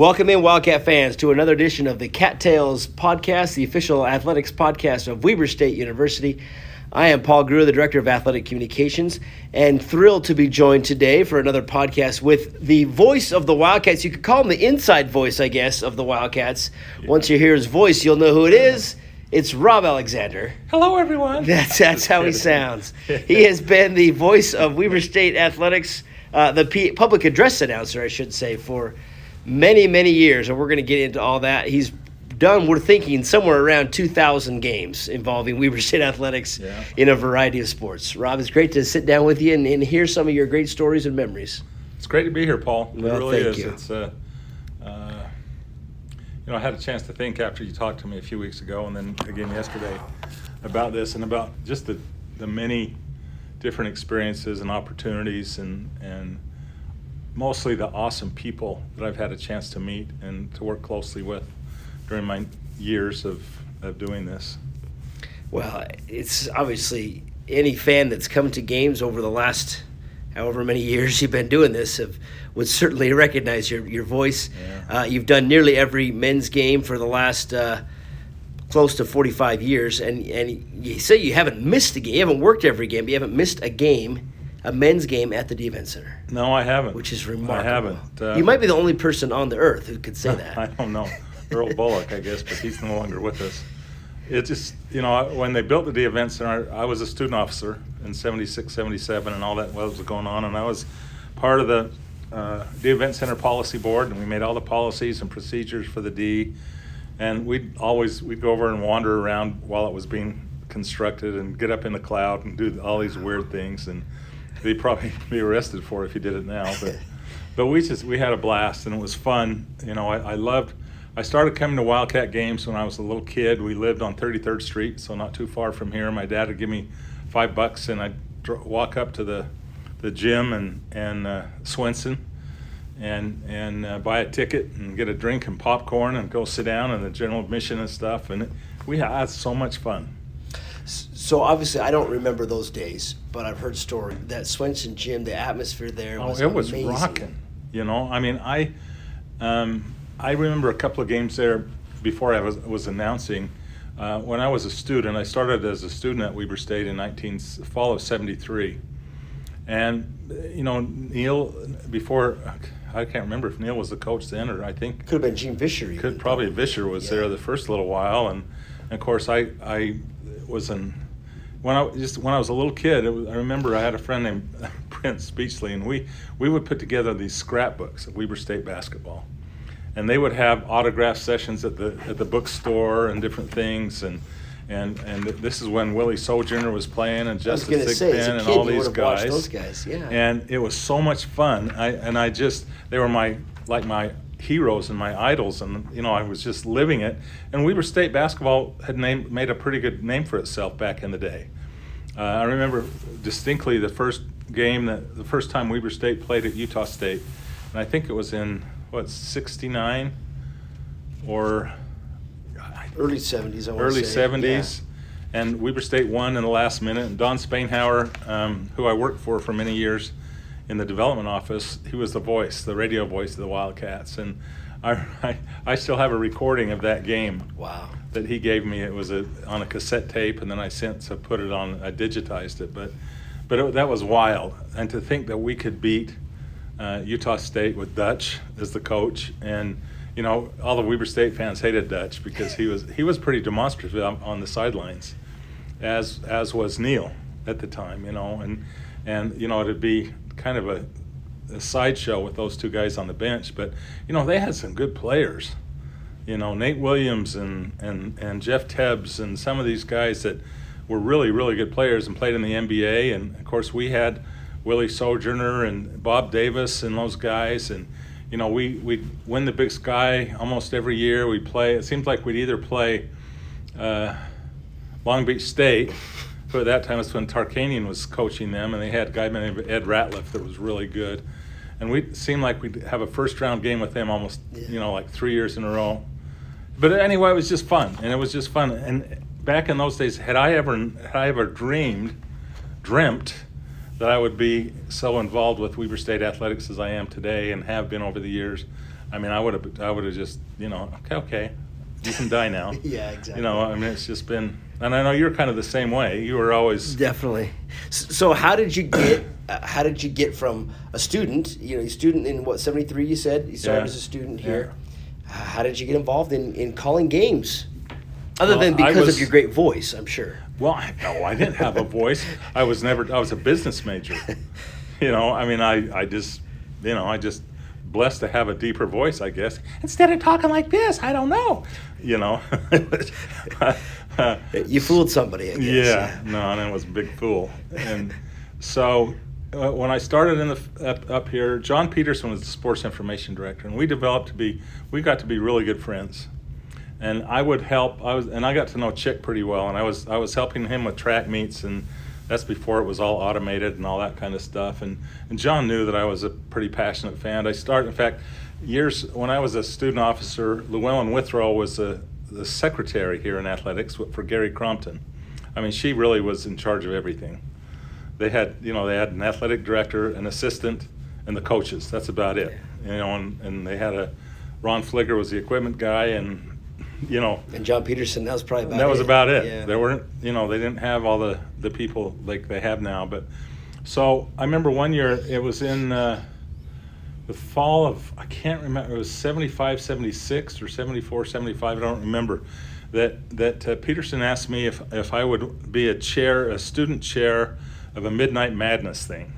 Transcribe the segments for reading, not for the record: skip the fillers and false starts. Welcome in, Wildcat fans, to another edition of the Cattails Podcast, the official athletics podcast of Weber State University. I am Paul Gruer, the Director of Athletic Communications, and thrilled to be joined today for another podcast with the voice of the Wildcats. You could call him the inside voice, I guess, of the Wildcats. Yeah. Once you hear his voice, you'll know who it is. It's Rob Alexander. Hello, everyone. That's how he sounds. He has been the voice of Weber State Athletics, the public address announcer, I should say, for many, many years, and we're going to get into all that. He's done, we're thinking, somewhere around 2,000 games involving Weber State Athletics in a variety of sports. Rob, it's great to sit down with you and hear some of your great stories and memories. It's great to be here, Paul. Well, it really is. Thank you. It's, you know, I had a chance to think after you talked to me a few weeks ago and then again yesterday about this and about just the many different experiences and opportunities and mostly the awesome people that I've had a chance to meet and to work closely with during my years of doing this. Well, it's obviously any fan that's come to games over the last however many years you've been doing this would certainly recognize your voice. Yeah. You've done nearly every men's game for the last close to 45 years, and you say you haven't missed a game. You haven't worked every game, but you haven't missed a game, a men's game at the D Event Center. No, I haven't. Which is remarkable. I haven't. You might be the only person on the earth who could say that. I don't know. Earl Bullock, I guess, but he's no longer with us. It just, you know, when they built the D Event Center, I was a student officer in 76, 77, and all that was going on, and I was part of the D Event Center Policy Board, and we made all the policies and procedures for the D, and we'd go over and wander around while it was being constructed and get up in the cloud and do all these weird things, and they'd probably be arrested for it if you did it now, but we had a blast, and it was fun. You know, I started coming to Wildcat games when I was a little kid. We lived on 33rd Street, so not too far from here. My dad would give me $5, and I'd walk up to the gym and Swenson and buy a ticket and get a drink and popcorn and go sit down in the general admission and stuff. And we had so much fun. So obviously, I don't remember those days, but I've heard stories. That Swenson gym, the atmosphere there was amazing. Oh, it was rocking. You know, I mean, I remember a couple of games there before I was announcing. When I was a student, I started as a student at Weber State in fall of 73. And, you know, Neil, before, I can't remember if Neil was the coach then, or I think. Could have been Gene Visher. Probably Visher was there the first little while. And of course, I was when I was a little kid, I remember I had a friend named Prince Beachley, and we would put together these scrapbooks of Weber State basketball. And they would have autograph sessions at the bookstore and different things, and this is when Willie Sojourner was playing and Justin Thigpen and all these guys. Those guys, yeah. And it was so much fun. They were my heroes and my idols, and you know I was just living it. And Weber State basketball had made a pretty good name for itself back in the day. I remember distinctly the first game the first time Weber State played at Utah State, and I think it was in. 69 or early 70s, I want to say. Early 70s, yeah. And Weber State won in the last minute. And Don Spainhower, who I worked for many years in the development office, he was the radio voice of the Wildcats. And I still have a recording of that game. Wow. That he gave me. It was on a cassette tape, and then I put it on, I digitized it. But that was wild. And to think that we could beat Utah State with Dutch as the coach, and you know all the Weber State fans hated Dutch because he was pretty demonstrative on the sidelines, as was Neil at the time, you know, and you know it'd be kind of a sideshow with those two guys on the bench, but you know they had some good players, you know, Nate Williams and Jeff Tebbs and some of these guys that were really really good players and played in the NBA, and of course we had Willie Sojourner and Bob Davis and those guys, and you know we'd win the Big Sky almost every year. We'd play. It seemed like we'd either play Long Beach State, who at that time was when Tarkanian was coaching them, and they had a guy named Ed Ratliff that was really good, and we seemed like we'd have a first round game with them almost, you know, like 3 years in a row. But anyway, it was just fun, and it was just fun. And back in those days, had I ever dreamt that I would be so involved with Weber State Athletics as I am today and have been over the years, I mean, I would have just, okay, you can die now. Yeah, exactly. It's just been, and I know you're kind of the same way. You were always definitely. So how did you get from a student, in what, 73, you said you started as a student here. Yeah. How did you get involved in calling games? Other than because of your great voice, I'm sure. Well, no, I didn't have a voice. I was a business major. I just blessed to have a deeper voice, I guess. Instead of talking like this, I don't know. You fooled somebody, I guess. And it was a big fool. And so when I started up here, John Peterson was the sports information director, and we got to be really good friends. And I would help. I got to know Chick pretty well, and I was helping him with track meets, and that's before it was all automated and all that kind of stuff. And John knew that I was a pretty passionate fan. Years when I was a student officer, Llewellyn Withrow was the secretary here in athletics for Gary Crompton. I mean, she really was in charge of everything. They had an athletic director, an assistant, and the coaches. That's about it. And they had Ron Flicker was the equipment guy, and John Peterson, that was probably about it. Yeah. There weren't, they didn't have all the people like they have now. But so I remember one year, it was in the fall of, I can't remember, it was 75, 76 or 74, 75, I don't remember, that Peterson asked me if I would be a student chair of a Midnight Madness thing.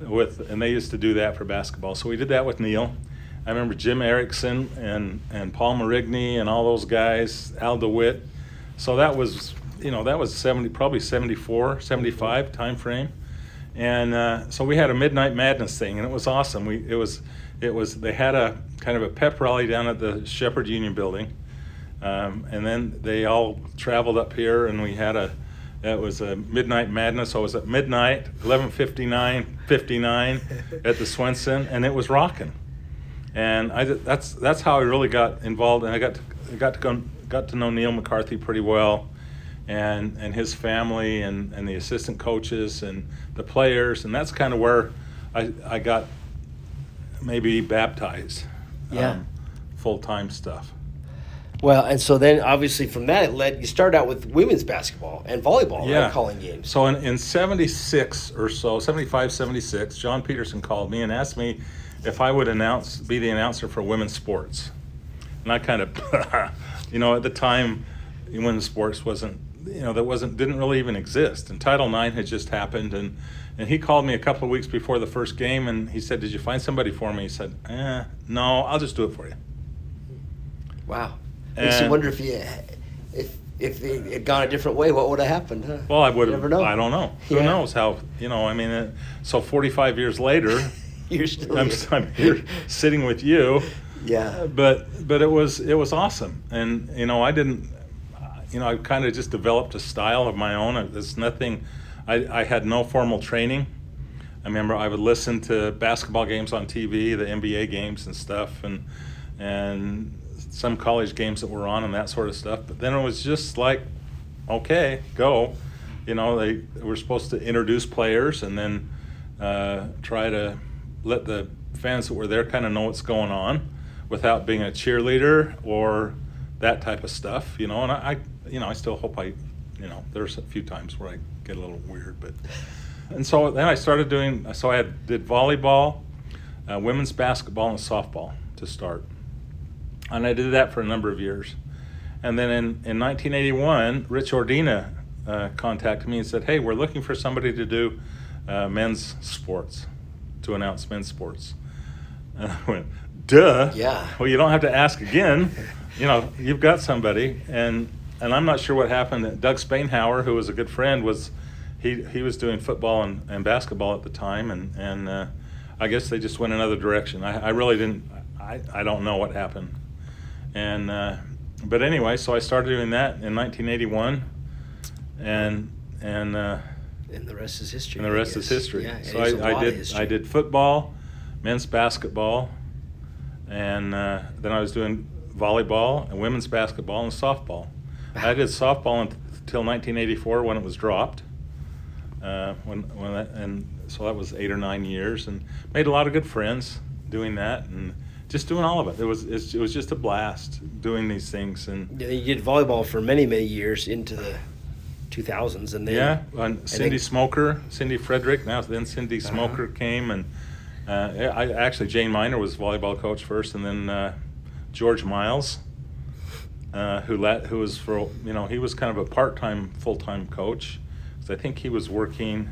And they used to do that for basketball. So we did that with Neil. I remember Jim Erickson and Paul Marigny and all those guys, Al DeWitt. So that was 74, 75 time frame, and so we had a Midnight Madness thing, and it was awesome. They had a kind of a pep rally down at the Shepherd Union Building, and then they all traveled up here, and we had it was a Midnight Madness. So it was at midnight, 11:59 at the Swenson, and it was rocking. And that's how I really got involved, and I got to know Neil McCarthy pretty well, and his family, and the assistant coaches and the players, and that's kind of where I got maybe baptized, full time stuff. Well, and so then obviously from that you started out with women's basketball and volleyball, right, calling games. So in 76 or so, 75, 76, John Peterson called me and asked me if I would be the announcer for women's sports. And I kind of, at the time, women's sports wasn't, didn't really even exist. And Title IX had just happened. And he called me a couple of weeks before the first game, and he said, "Did you find somebody for me?" He said, "No, I'll just do it for you." Wow. Makes you wonder if they had gone a different way, what would have happened? Huh? Well, I would have. I don't know. Who knows how, so 45 years later, you're still here. I'm here sitting with you. Yeah. But it was awesome. And, I didn't, I kind of just developed a style of my own. It's nothing, I had no formal training. I remember I would listen to basketball games on TV, the NBA games and stuff, and some college games that were on and that sort of stuff. But then it was just like, okay, go. They were supposed to introduce players and then try to let the fans that were there kind of know what's going on without being a cheerleader or that type of stuff, and I still hope there's a few times where I get a little weird, so then I did volleyball, women's basketball and softball to start. And I did that for a number of years. And then in 1981, Rich Ordina contacted me and said, "Hey, we're looking for somebody to do men's sports, to announce men's sports." And I went, "Duh. Yeah. Well, you don't have to ask again. You've got somebody." And I'm not sure what happened. Doug Spainhower, who was a good friend, he was doing football and basketball at the time, and I guess they just went another direction. I really didn't. I don't know what happened. And but anyway, so I started doing that in 1981, and the rest is history. And the rest is history. Yeah, so I did football, men's basketball, and then I was doing volleyball and women's basketball and softball. I did softball until 1984 when it was dropped. So that was 8 or 9 years, and made a lot of good friends doing that, and just doing all of it. It was just a blast doing these things. And you did volleyball for many years into the 2000s, and then Cindy Frederick. Now then, Cindy Smoker came, and I actually Jane Minor was volleyball coach first, and then George Miles, who was for he was kind of a part-time full-time coach, because I think he was working.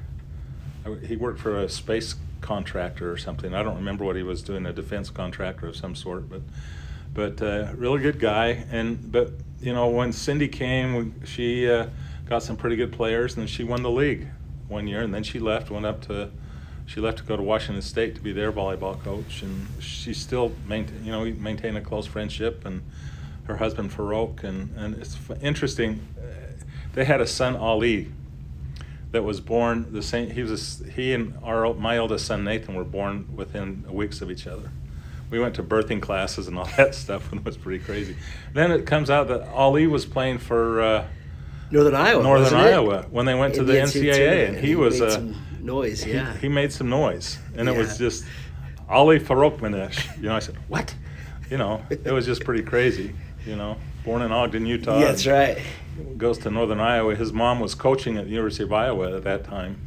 He worked for a space contractor or something. I don't remember what he was doing, a defense contractor of some sort, but really good guy. And but when Cindy came, she got some pretty good players, and then she won the league one year, and then she left, she left to go to Washington State to be their volleyball coach, and she still maintained a close friendship, and her husband Farouk, and it's interesting. They had a son, Ali, that was born the same. He and my oldest son Nathan were born within weeks of each other. We went to birthing classes and all that stuff, and it was pretty crazy. Then it comes out that Ali was playing for Northern Iowa when they went to the NCAA, and he was noise. He made some noise, and it was just Ali Farouk Manesh. I said, what? It was just pretty crazy. Born in Ogden, Utah. Yeah, that's right. Goes to Northern Iowa. His mom was coaching at the University of Iowa at that time.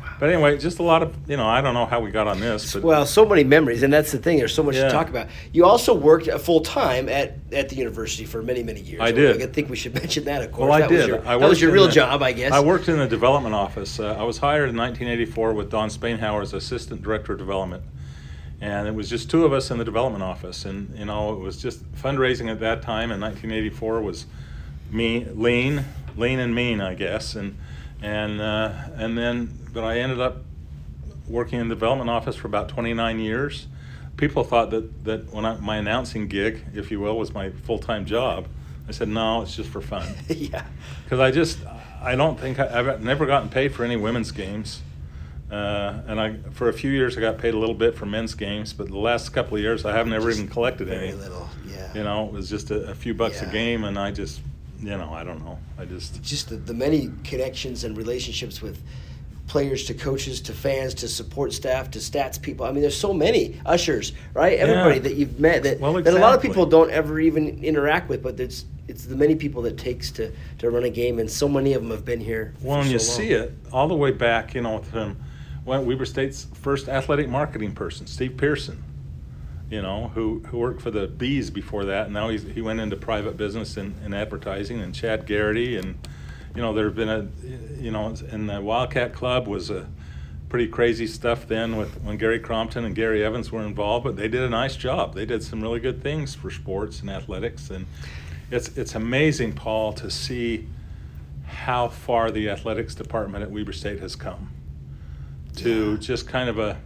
Wow. But anyway, just a lot of, I don't know how we got on this. But well, so many memories, and that's the thing. There's so much to talk about. You also worked full-time at the university for many years. I did. I think we should mention that, of course. Well, I did. That was your real job, I guess. I worked in the development office. I was hired in 1984 with Don Spainhower as assistant director of development. And it was just two of us in the development office. And, it was just fundraising at that time in 1984 was lean and mean, I guess, and then I ended up working in the development office for about 29 years. People thought that when my announcing gig, if you will, was my full-time job. I said no, it's just for fun. Because I've never gotten paid for any women's games, and for a few years I got paid a little bit for men's games, but the last couple of years I haven't ever even collected any. Very little, yeah. It was just a few bucks a game, and I just. I don't know. I just the many connections and relationships with players to coaches to fans to support staff to stats people. There's so many ushers, right? Everybody that you've met that a lot of people don't ever even interact with, but it's the many people that takes to run a game, and so many of them have been here. Well, and see it all the way back, when Weber State's first athletic marketing person, Steve Pearson. Who worked for the Bees before that, and now he went into private business and advertising, and Chad Garrity, and there have been and the Wildcat Club was a pretty crazy stuff then when Gary Crompton and Gary Evans were involved, but they did a nice job. They did some really good things for sports and athletics, and it's amazing, Paul, to see how far the athletics department at Weber State has come to just kind of a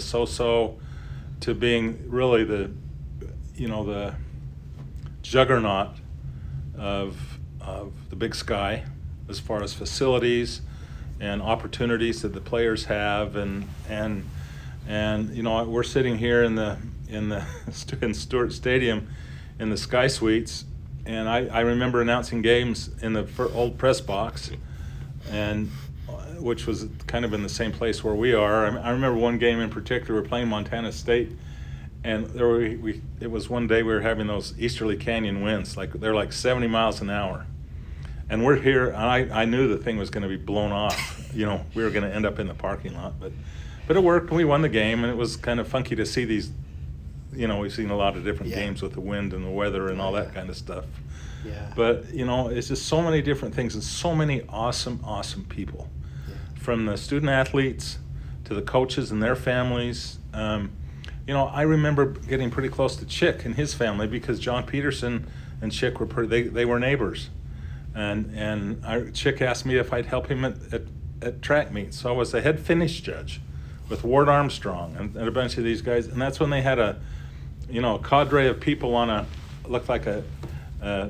so-so. To being really the juggernaut of the Big Sky as far as facilities and opportunities that the players have, and we're sitting here in the in Stewart Stadium in the Sky Suites, and I remember announcing games in the old press box, and which was kind of in the same place where we are. I remember one game in particular, we were playing Montana State, and it was one day we were having those easterly canyon winds, they're like 70 miles an hour. And we're here, and I knew the thing was gonna be blown off. We were gonna end up in the parking lot, but it worked, and we won the game, and it was kind of funky to see these, we've seen a lot of different games with the wind and the weather and all that kind of stuff. Yeah. But, it's just so many different things and so many awesome, awesome people. From the student athletes to the coaches and their families. I remember getting pretty close to Chick and his family, because John Peterson and Chick were they were neighbors, and Chick asked me if I'd help him at track meets. So I was the head finish judge with Ward Armstrong and a bunch of these guys, and that's when they had a cadre of people on looked like a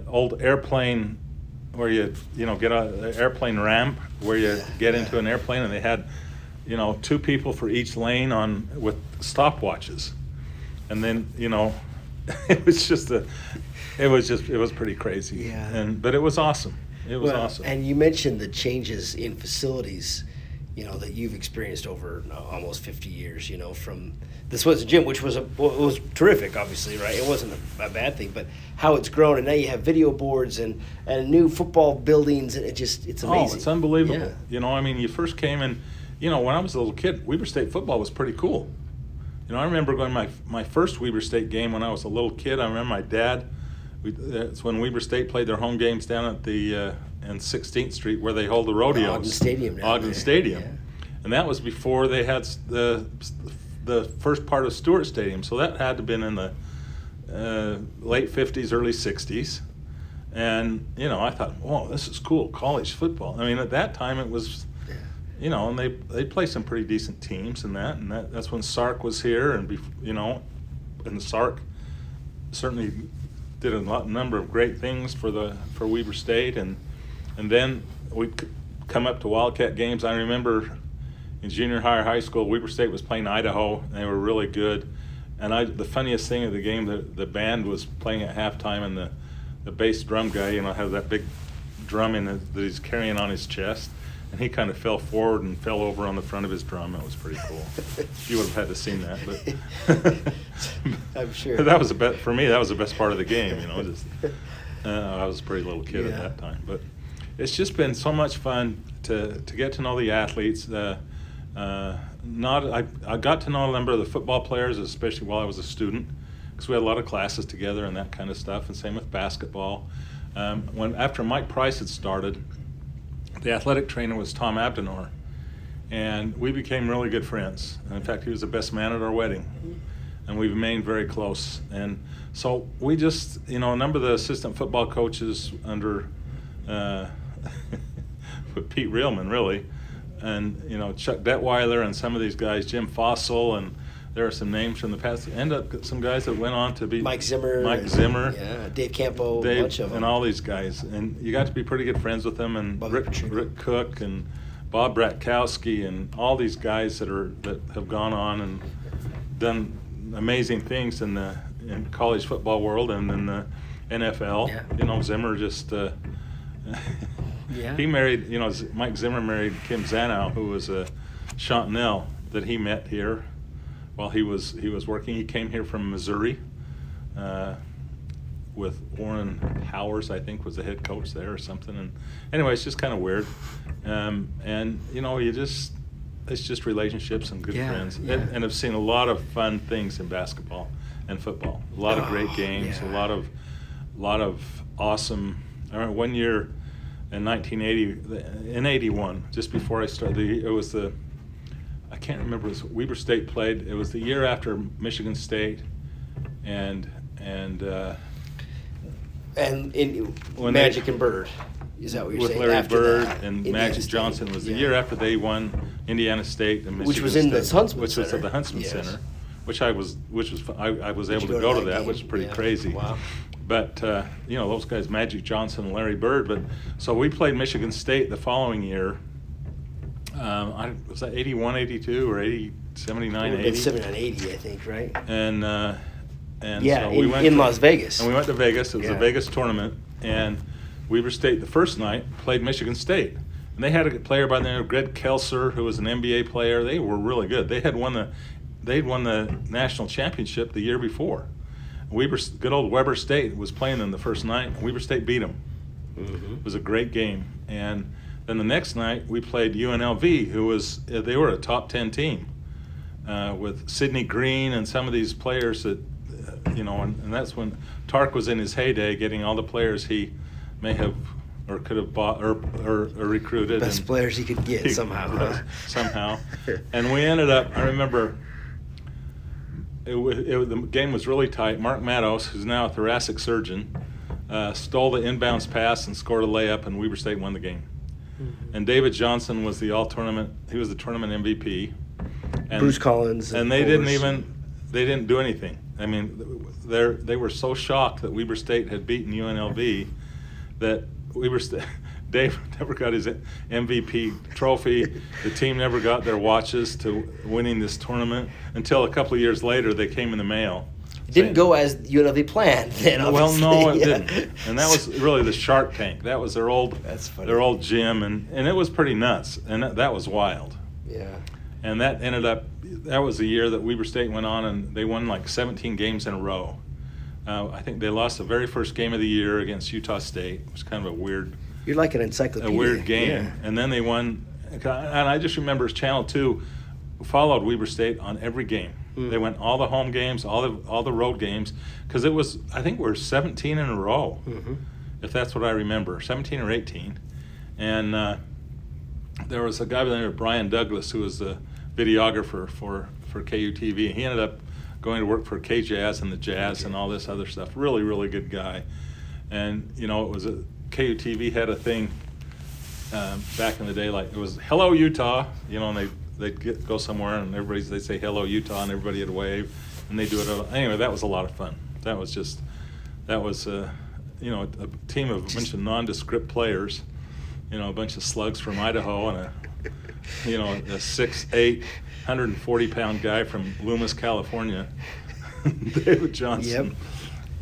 old airplane. Where you get an airplane ramp, where you get into an airplane, and they had, two people for each lane with stopwatches, and then it was pretty crazy. Yeah. But it was awesome. It was awesome. And you mentioned the changes in facilities you know, that you've experienced over almost 50 years, you know, from this was a gym, which was was terrific, obviously, right? It wasn't a bad thing, but how it's grown, and now you have video boards and new football buildings, and it's amazing. Oh, it's unbelievable. Yeah. You know, I mean, you first came in, you know, when I was a little kid, Weber State football was pretty cool. You know, I remember going to my first Weber State game when I was a little kid. I remember my dad, that's when Weber State played their home games down at the and 16th Street where they hold the rodeos. Ogden Stadium. Ogden Stadium. Yeah. And that was before they had the first part of Stewart Stadium. So that had to have been in the late 50s, early 60s. And, you know, I thought, whoa, this is cool, college football. I mean, at that time it was, you know, and they play some pretty decent teams and that's when Sark was here and, you know, and Sark certainly did a number of great things for Weber State. And then we'd come up to Wildcat games. I remember in junior high or high school, Weber State was playing Idaho, and they were really good. And the funniest thing of the game, the band was playing at halftime, and the bass drum guy, you know, had that big drum that he's carrying on his chest, and he kind of fell forward and fell over on the front of his drum. That was pretty cool. You would have had to seen that, but I'm sure that was for me. That was the best part of the game, you know. Just I was a pretty little kid at that time, but. It's just been so much fun to get to know the athletes. I got to know a number of the football players, especially while I was a student, because we had a lot of classes together and that kind of stuff. And same with basketball. After Mike Price had started, the athletic trainer was Tom Abdenor, and we became really good friends. And in fact, he was the best man at our wedding, and we remained very close. And so we just, you know, a number of the assistant football coaches under. With Pete Reelman, really, and you know Chuck Detweiler and some of these guys, Jim Fossil, and there are some names from the past. End up some guys that went on to be Mike Zimmer, yeah, Dave Campo, a bunch of them, and all these guys, and you got to be pretty good friends with them, and Rick Cook and Bob Bratkowski and all these guys that have gone on and done amazing things in college football world and in the NFL. Yeah. You know, Zimmer just. Yeah. He married, you know, Mike Zimmer married Kim Zanow, who was a Chantanelle that he met here while he was working. He came here from Missouri with Warren Howers, I think, was the head coach there or something. And anyway, it's just kind of weird. And you know, it's just relationships and good friends. Yeah. And I've seen a lot of fun things in basketball and football. A lot of great games. Yeah. A lot of awesome. I remember one year in 1980, in 81, just before I started, I can't remember, Weber State played, it was the year after Michigan State, and Magic and Bird, is that what you're saying? With Larry Bird and Magic Johnson was the year after they won Indiana State and Michigan State. Which was in the Huntsman Center. Which was at the Huntsman Center, which I was able to go to that, which was pretty crazy. Wow. But, you know, those guys, Magic Johnson and Larry Bird. But so we played Michigan State the following year. Was that 81, 82, or 80, 79, 80? 79, 80, I think, right? And so we went to Las Vegas. And we went to Vegas. It was a Vegas tournament. And Weber State, the first night, played Michigan State. And they had a player by the name of Greg Kelser, who was an NBA player. They were really good. They'd won the national championship the year before. Good old Weber State was playing them the first night, and Weber State beat them. Mm-hmm. It was a great game. And then the next night we played UNLV, they were a top 10 team with Sidney Green and some of these players that, you know, and that's when Tark was in his heyday, getting all the players he may have or could have bought or recruited. Best players he could get somehow. And we ended up, I remember, the game was really tight. Mark Matos, who's now a thoracic surgeon, stole the inbounds pass and scored a layup, and Weber State won the game. Mm-hmm. And David Johnson was the all-tournament. He was the tournament MVP. And Bruce Collins. And they didn't do anything. I mean, they were so shocked that Weber State had beaten UNLV that Weber State. Dave never got his MVP trophy. The team never got their watches to winning this tournament until a couple of years later they came in the mail. It didn't go as UNLV planned then, obviously. Well, no, it didn't. And that was really the Shark Tank. That was their old gym, and it was pretty nuts, and that was wild. Yeah. And that ended up, that was the year that Weber State went on and they won like 17 games in a row. I think they lost the very first game of the year against Utah State. It was kind of a weird. You're like an encyclopedia. A weird game. Yeah. And then they won, and I just remember Channel 2 followed Weber State on every game. Mm. They went all the home games, all the road games, because it was, I think we were 17 in a row, mm-hmm. if that's what I remember, 17 or 18. And there was a guy by the name of Brian Douglas who was the videographer for KUTV, and he ended up going to work for KJazz and the Jazz and all this other stuff. Really, really good guy. And, you know, it was a, KUTV had a thing back in the day, like it was, hello, Utah, you know, and they'd go somewhere and they'd say, hello, Utah, and everybody would wave, and they'd do it. Anyway, that was a lot of fun. That was you know, a team of a bunch of nondescript players, you know, a bunch of slugs from Idaho and a, you know, a 6'8", 140-pound guy from Loomis, California, David Johnson.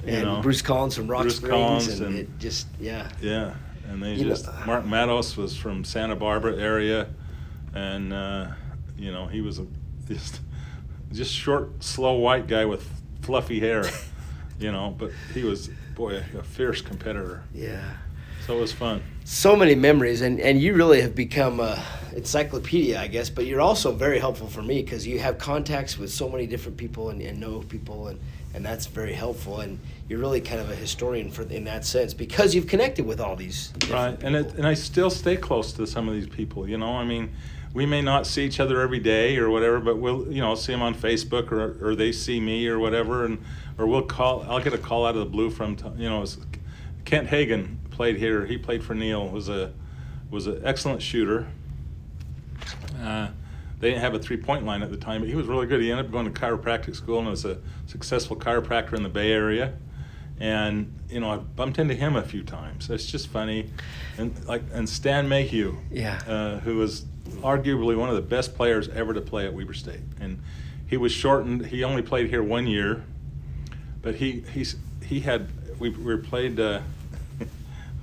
Yep. And know, Bruce Collins from Rock Springs. And it just, yeah. Yeah. And they Mark Matos was from Santa Barbara area. And, you know, he was a just short, slow white guy with fluffy hair, you know. But he was, boy, a fierce competitor. Yeah. So it was fun. So many memories, and you really have become an encyclopedia, I guess, but you're also very helpful for me because you have contacts with so many different people and know people, and that's very helpful, and you're really kind of a historian for in that sense because you've connected with all these right, people. And I still stay close to some of these people, you know. I mean, we may not see each other every day or whatever, but we'll, you know, see them on Facebook or they see me or whatever, and or we'll call. I'll get a call out of the blue from, you know, Kent Hagen. Played here. He played for Neil. Was an excellent shooter. They didn't have a three-point line at the time, but he was really good. He ended up going to chiropractic school and was a successful chiropractor in the Bay Area. And you know, I bumped into him a few times. It's just funny. And Stan Mayhew, who was arguably one of the best players ever to play at Weber State. And he was shortened. He only played here 1 year, but he had we played.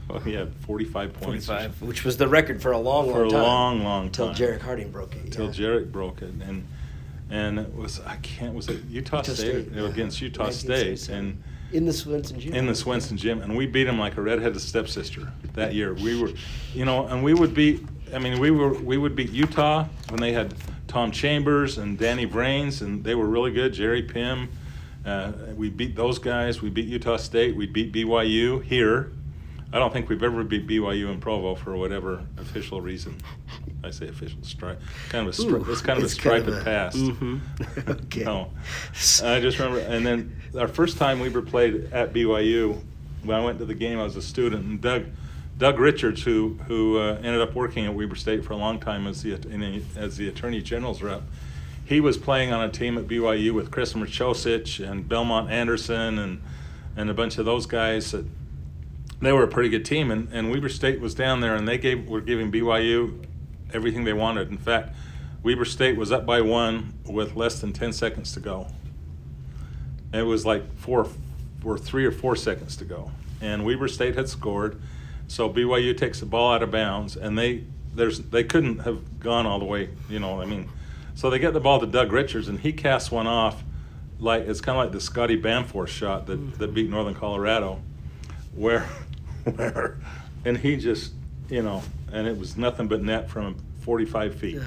Well, he had 45 points. 45, which was the record for a long time. For a long time. Until Jarek Harding broke it. Until Jarek broke it. And it was, was it Utah State? Yeah. Against Utah State. And in the Swenson Gym. And we beat them like a redheaded stepsister that year. We were, you know, and we would beat Utah when they had Tom Chambers and Danny Vrains, and they were really good, Jerry Pym. We beat those guys. We beat Utah State. We beat BYU here. I don't think we've ever beat BYU in Provo for whatever official reason. I say official stripe. It's kind of a striped past. Mm-hmm. Okay. No. I just remember, and then our first time we ever played at BYU, when I went to the game, I was a student, and Doug Richards, who ended up working at Weber State for a long time as the Attorney General's rep, he was playing on a team at BYU with Chris Marchosic and Belmont Anderson and a bunch of those guys that. They were a pretty good team, and Weber State was down there, and they were giving BYU everything they wanted. In fact, Weber State was up by one with less than 10 seconds to go. It was like 3 or 4 seconds to go, and Weber State had scored, so BYU takes the ball out of bounds, and they couldn't have gone all the way, you know. I mean, so they get the ball to Doug Richards, and he casts one off, like it's kind of like the Scotty Bamforth shot that beat Northern Colorado, where and he just, you know, and it was nothing but net from 45 feet.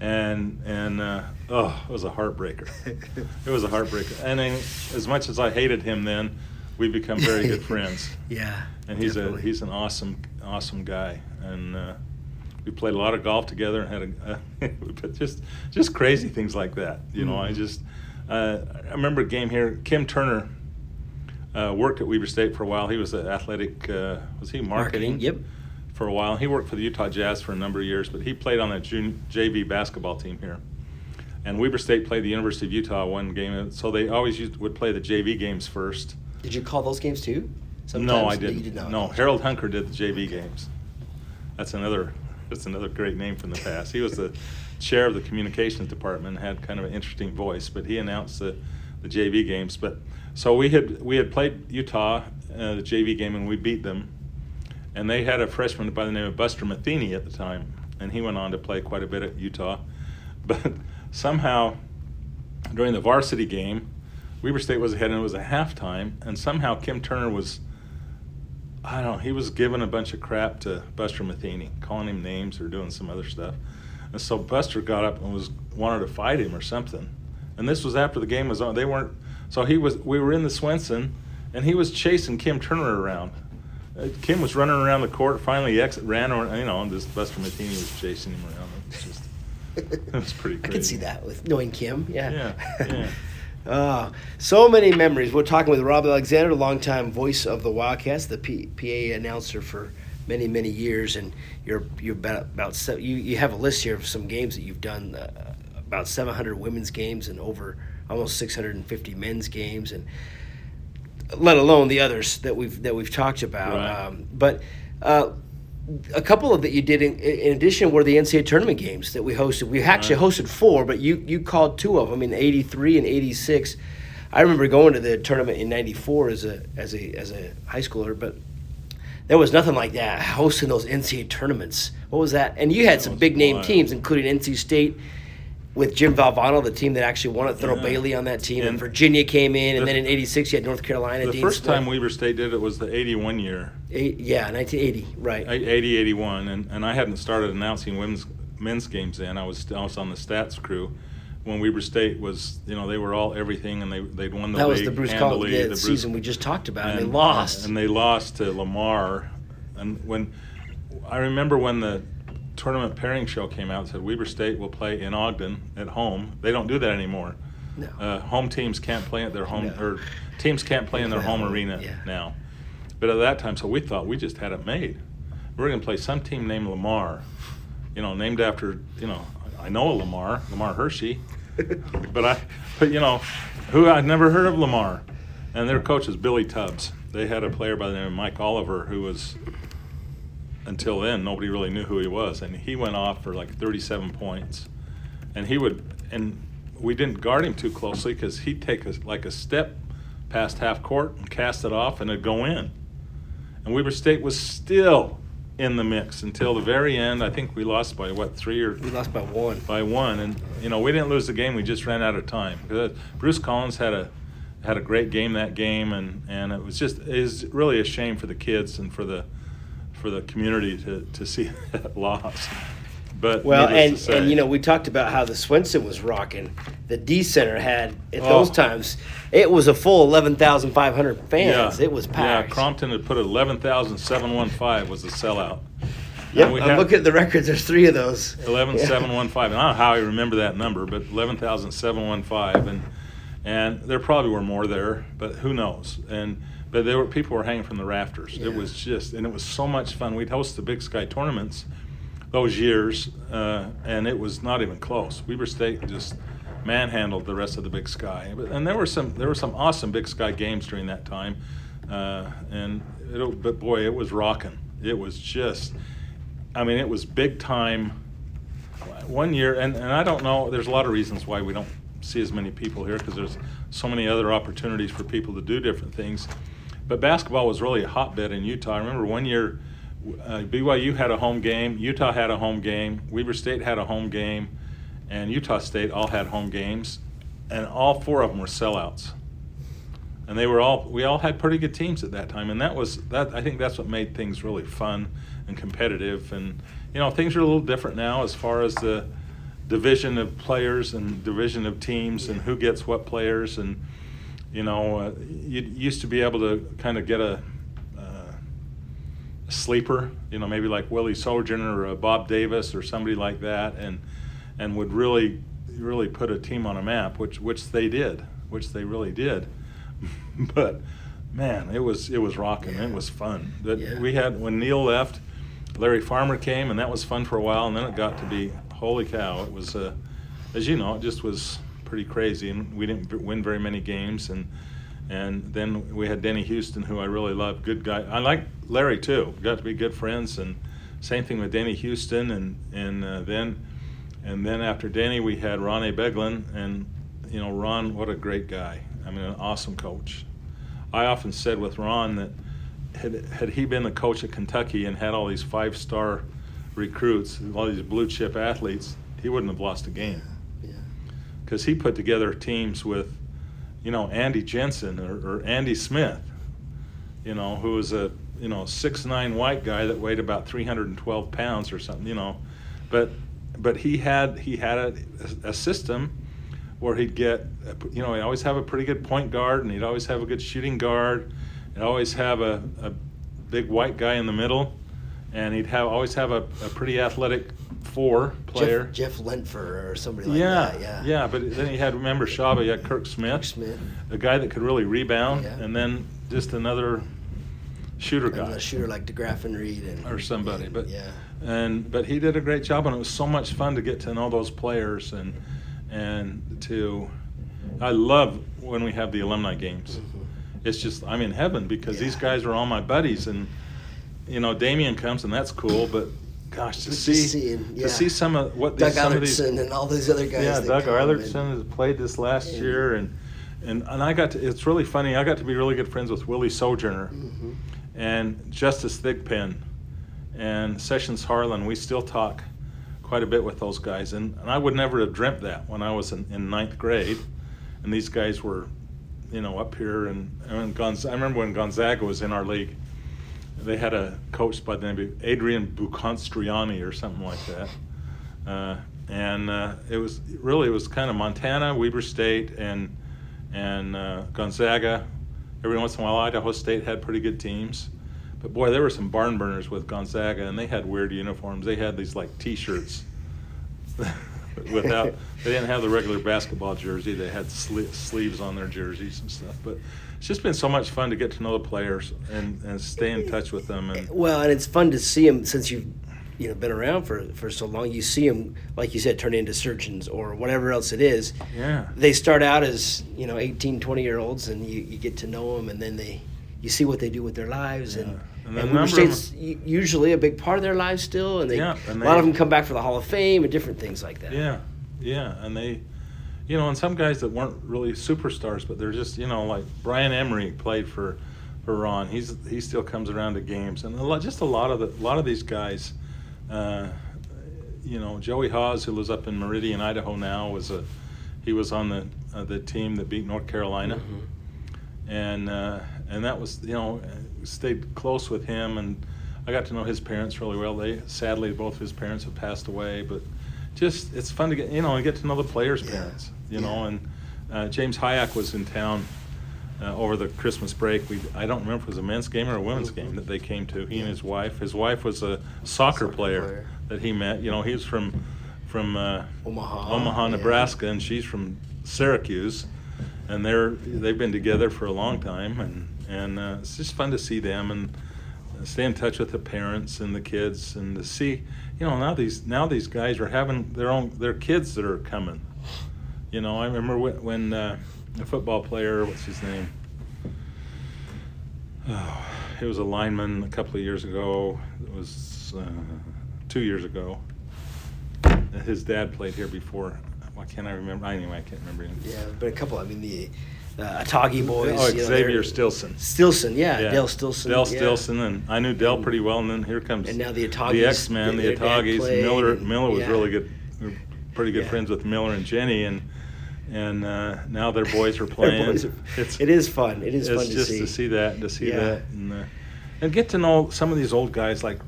And it was a heartbreaker. And then, as much as I hated him then, we become very good friends. Yeah. And he's an awesome guy, and we played a lot of golf together and had just crazy things like that. You know, I remember a game here, Kim Turner worked at Weber State for a while. He was an athletic, marketing? Yep. For a while. He worked for the Utah Jazz for a number of years, but he played on a JV basketball team here. And Weber State played the University of Utah one game, so they always would play the JV games first. Did you call those games too? Sometimes? No, I didn't. You did not. No, Harold Hunker did the JV games. That's another great name from the past. He was the chair of the communications department, had kind of an interesting voice, but he announced the JV games. But so we had played Utah, the JV game, and we beat them. And they had a freshman by the name of Buster Matheny at the time. and he went on to play quite a bit at Utah. But somehow, during the varsity game, Weber State was ahead, and it was a halftime, and somehow Kim Turner was, I don't know, he was giving a bunch of crap to Buster Matheny, calling him names or doing some other stuff. And so Buster got up and wanted to fight him or something. And this was after the game was on. They weren't, so we were in the Swenson, and he was chasing Kim Turner around. Kim was running around the court, finally ran over, and this Buster Matheny was chasing him around. It was pretty crazy. I could see that with knowing Kim, yeah. Oh, so many memories. We're talking with Rob Alexander, longtime voice of the Wildcats, the PA announcer for many, many years, and you're about you have a list here of some games that you've done, about 700 women's games and over almost 650 men's games, and let alone the others that we've talked about. Right. But a couple of that you did in addition were the NCAA tournament games that we hosted. We actually hosted four, but you called two of them in '83 and '86. I remember going to the tournament in '94 as a high schooler, but there was nothing like that hosting those NCAA tournaments. What was that? And you had some big name teams, including NC State with Jim Valvano, the team that actually won it. Thurl Bailey on that team, and Virginia came in, and then in '86 you had North Carolina. The first time Weber State did it was the '81 year. 1980, right? 81, and I hadn't started announcing men's games then. I was on the stats crew when Weber State was, they were all everything, and they'd won the league. That was the Bruce Collins season we just talked about, and they lost. And they lost to Lamar, and I remember when the tournament pairing show came out and said Weber State will play in Ogden at home. They don't do that anymore. No. Home teams can't play at their home, or teams can't play in their home arena now. But at that time, so we thought we just had it made. We're going to play some team named Lamar, named after, I know a Lamar Hershey, but who I'd never heard of Lamar. And their coach is Billy Tubbs. They had a player by the name of Mike Oliver who was, until then, nobody really knew who he was, and he went off for like 37 points, and we didn't guard him too closely because he'd take a step past half court and cast it off, and it'd go in. And Weber State was still in the mix until the very end. I think we lost by we lost by one. By one, and we didn't lose the game. We just ran out of time. Bruce Collins had a great game that game, and it was really a shame for the kids and for the community to see that loss. But we talked about how the Swenson was rocking. The D Center had, at those times, it was a full 11,500 fans. Yeah. It was packed. Yeah, Crompton had put 11,715 was the sellout. Yep, I'm looking at the records. There's three of those. 11,715. And I don't know how I remember that number, but 11,715. And there probably were more there, but who knows? But people were hanging from the rafters. Yeah. It was and it was so much fun. We'd host the Big Sky tournaments those years, and it was not even close. Weber State just manhandled the rest of the Big Sky. And there were some awesome Big Sky games during that time. But boy, it was rocking. It was it was big time. One year, and I don't know, there's a lot of reasons why we don't see as many people here because there's so many other opportunities for people to do different things. But basketball was really a hotbed in Utah. I remember one year BYU had a home game, Utah had a home game, Weber State had a home game, and Utah State all had home games, and all four of them were sellouts. And we all had pretty good teams at that time, and I think that's what made things really fun and competitive. And things are a little different now as far as the division of players and division of teams and who gets what players. And you used to be able to kind of get a sleeper, maybe like Willie Sojourner or Bob Davis or somebody like that, and would really, really put a team on a map, which they really did. But man, it was rocking. Yeah. It was fun. When Neil left, Larry Farmer came, and that was fun for a while, and then it got to be, holy cow! It was, it just was pretty crazy, and we didn't win very many games, and then we had Denny Houston, who I really loved, good guy. I like Larry too. Got to be good friends, and same thing with Denny Houston, and then after Denny we had Ron A. Beglin, and Ron, what a great guy. I mean, an awesome coach. I often said with Ron that had he been the coach at Kentucky and had all these five-star recruits, all these blue chip athletes, he wouldn't have lost a game. Yeah. Because he put together teams with, you know, Andy Jensen or Andy Smith, you know, who was a, you know, 6'9" white guy that weighed about 312 pounds or something, you know, but he had a system where he'd get, you know, he'd always have a pretty good point guard, and he'd always have a good shooting guard, he'd always have a big white guy in the middle, and he'd always have a pretty athletic four player. Jeff Lentfer or somebody like that. Yeah, yeah. But then he had, remember Shaba, you had Kirk Smith, a guy that could really rebound, and then just another shooter guy. A shooter like DeGraff and Reed. Or somebody. And, but yeah. But he did a great job, and it was so much fun to get to know those players and I love when we have the alumni games. It's just, I'm in heaven because these guys are all my buddies, and you know, Damien comes and that's cool, but gosh, to see some of what these, Doug Ellertson and all these other guys. Yeah, Doug Ellertson has played this last year, and I got to, it's really funny, I got to be really good friends with Willie Sojourner and Justin Thigpen and Sessions Harlan. We still talk quite a bit with those guys, and I would never have dreamt that when I was in ninth grade, and these guys were, you know, up here, and I remember when Gonzaga was in our league, they had a coach by the name of Adrian Buconstriani or something like that, it was kind of Montana, Weber State, and Gonzaga. Every once in a while, Idaho State had pretty good teams. But boy, there were some barn burners with Gonzaga, and they had weird uniforms. They had these like T-shirts, they didn't have the regular basketball jersey. They had sleeves on their jerseys and stuff. But it's just been so much fun to get to know the players and stay in touch with them. And it's fun to see them, since you've been around for so long. You see them, like you said, turn into surgeons or whatever else it is. Yeah. They start out as 18, 20-year-olds, and you get to know them, and then you see what they do with their lives. And Weber State's usually a big part of their lives still, and a lot of them come back for the Hall of Fame and different things like that. Yeah, yeah, and they, and some guys that weren't really superstars, but they're just, like Brian Emery played for Ron. He still comes around to games, and a lot of these guys, Joey Hawes, who lives up in Meridian, Idaho now, he was on the team that beat North Carolina, and that was, stayed close with him, and I got to know his parents really well. They, sadly, both his parents have passed away, but just, it's fun to get to know the players' parents, and James Hayek was in town over the Christmas break. I don't remember if it was a men's game or a women's game that they came to, he and his wife. His wife was a soccer player that he met. He was from Omaha, Nebraska, and she's from Syracuse, and they've been together for a long time, and it's just fun to see them and stay in touch with the parents and the kids, and to see, now these guys are having their kids that are coming. I remember when a football player, what's his name? Oh, he was a lineman a couple of years ago. It was 2 years ago. His dad played here before. Why can't I remember? Anyway, I can't remember him. Yeah, but a couple. I mean, the Autaugie boys. Oh, Xavier Stilson. Stilson, yeah. Dale Stilson. Dale Stilson, and I knew Dale pretty well, and then here comes the Autaugies. The X-Men, the Autaugies. Miller was really good, pretty good friends with Miller and Jenny, and now their boys are playing. It is fun. It is fun to see. It's just to see that, and get to know some of these old guys like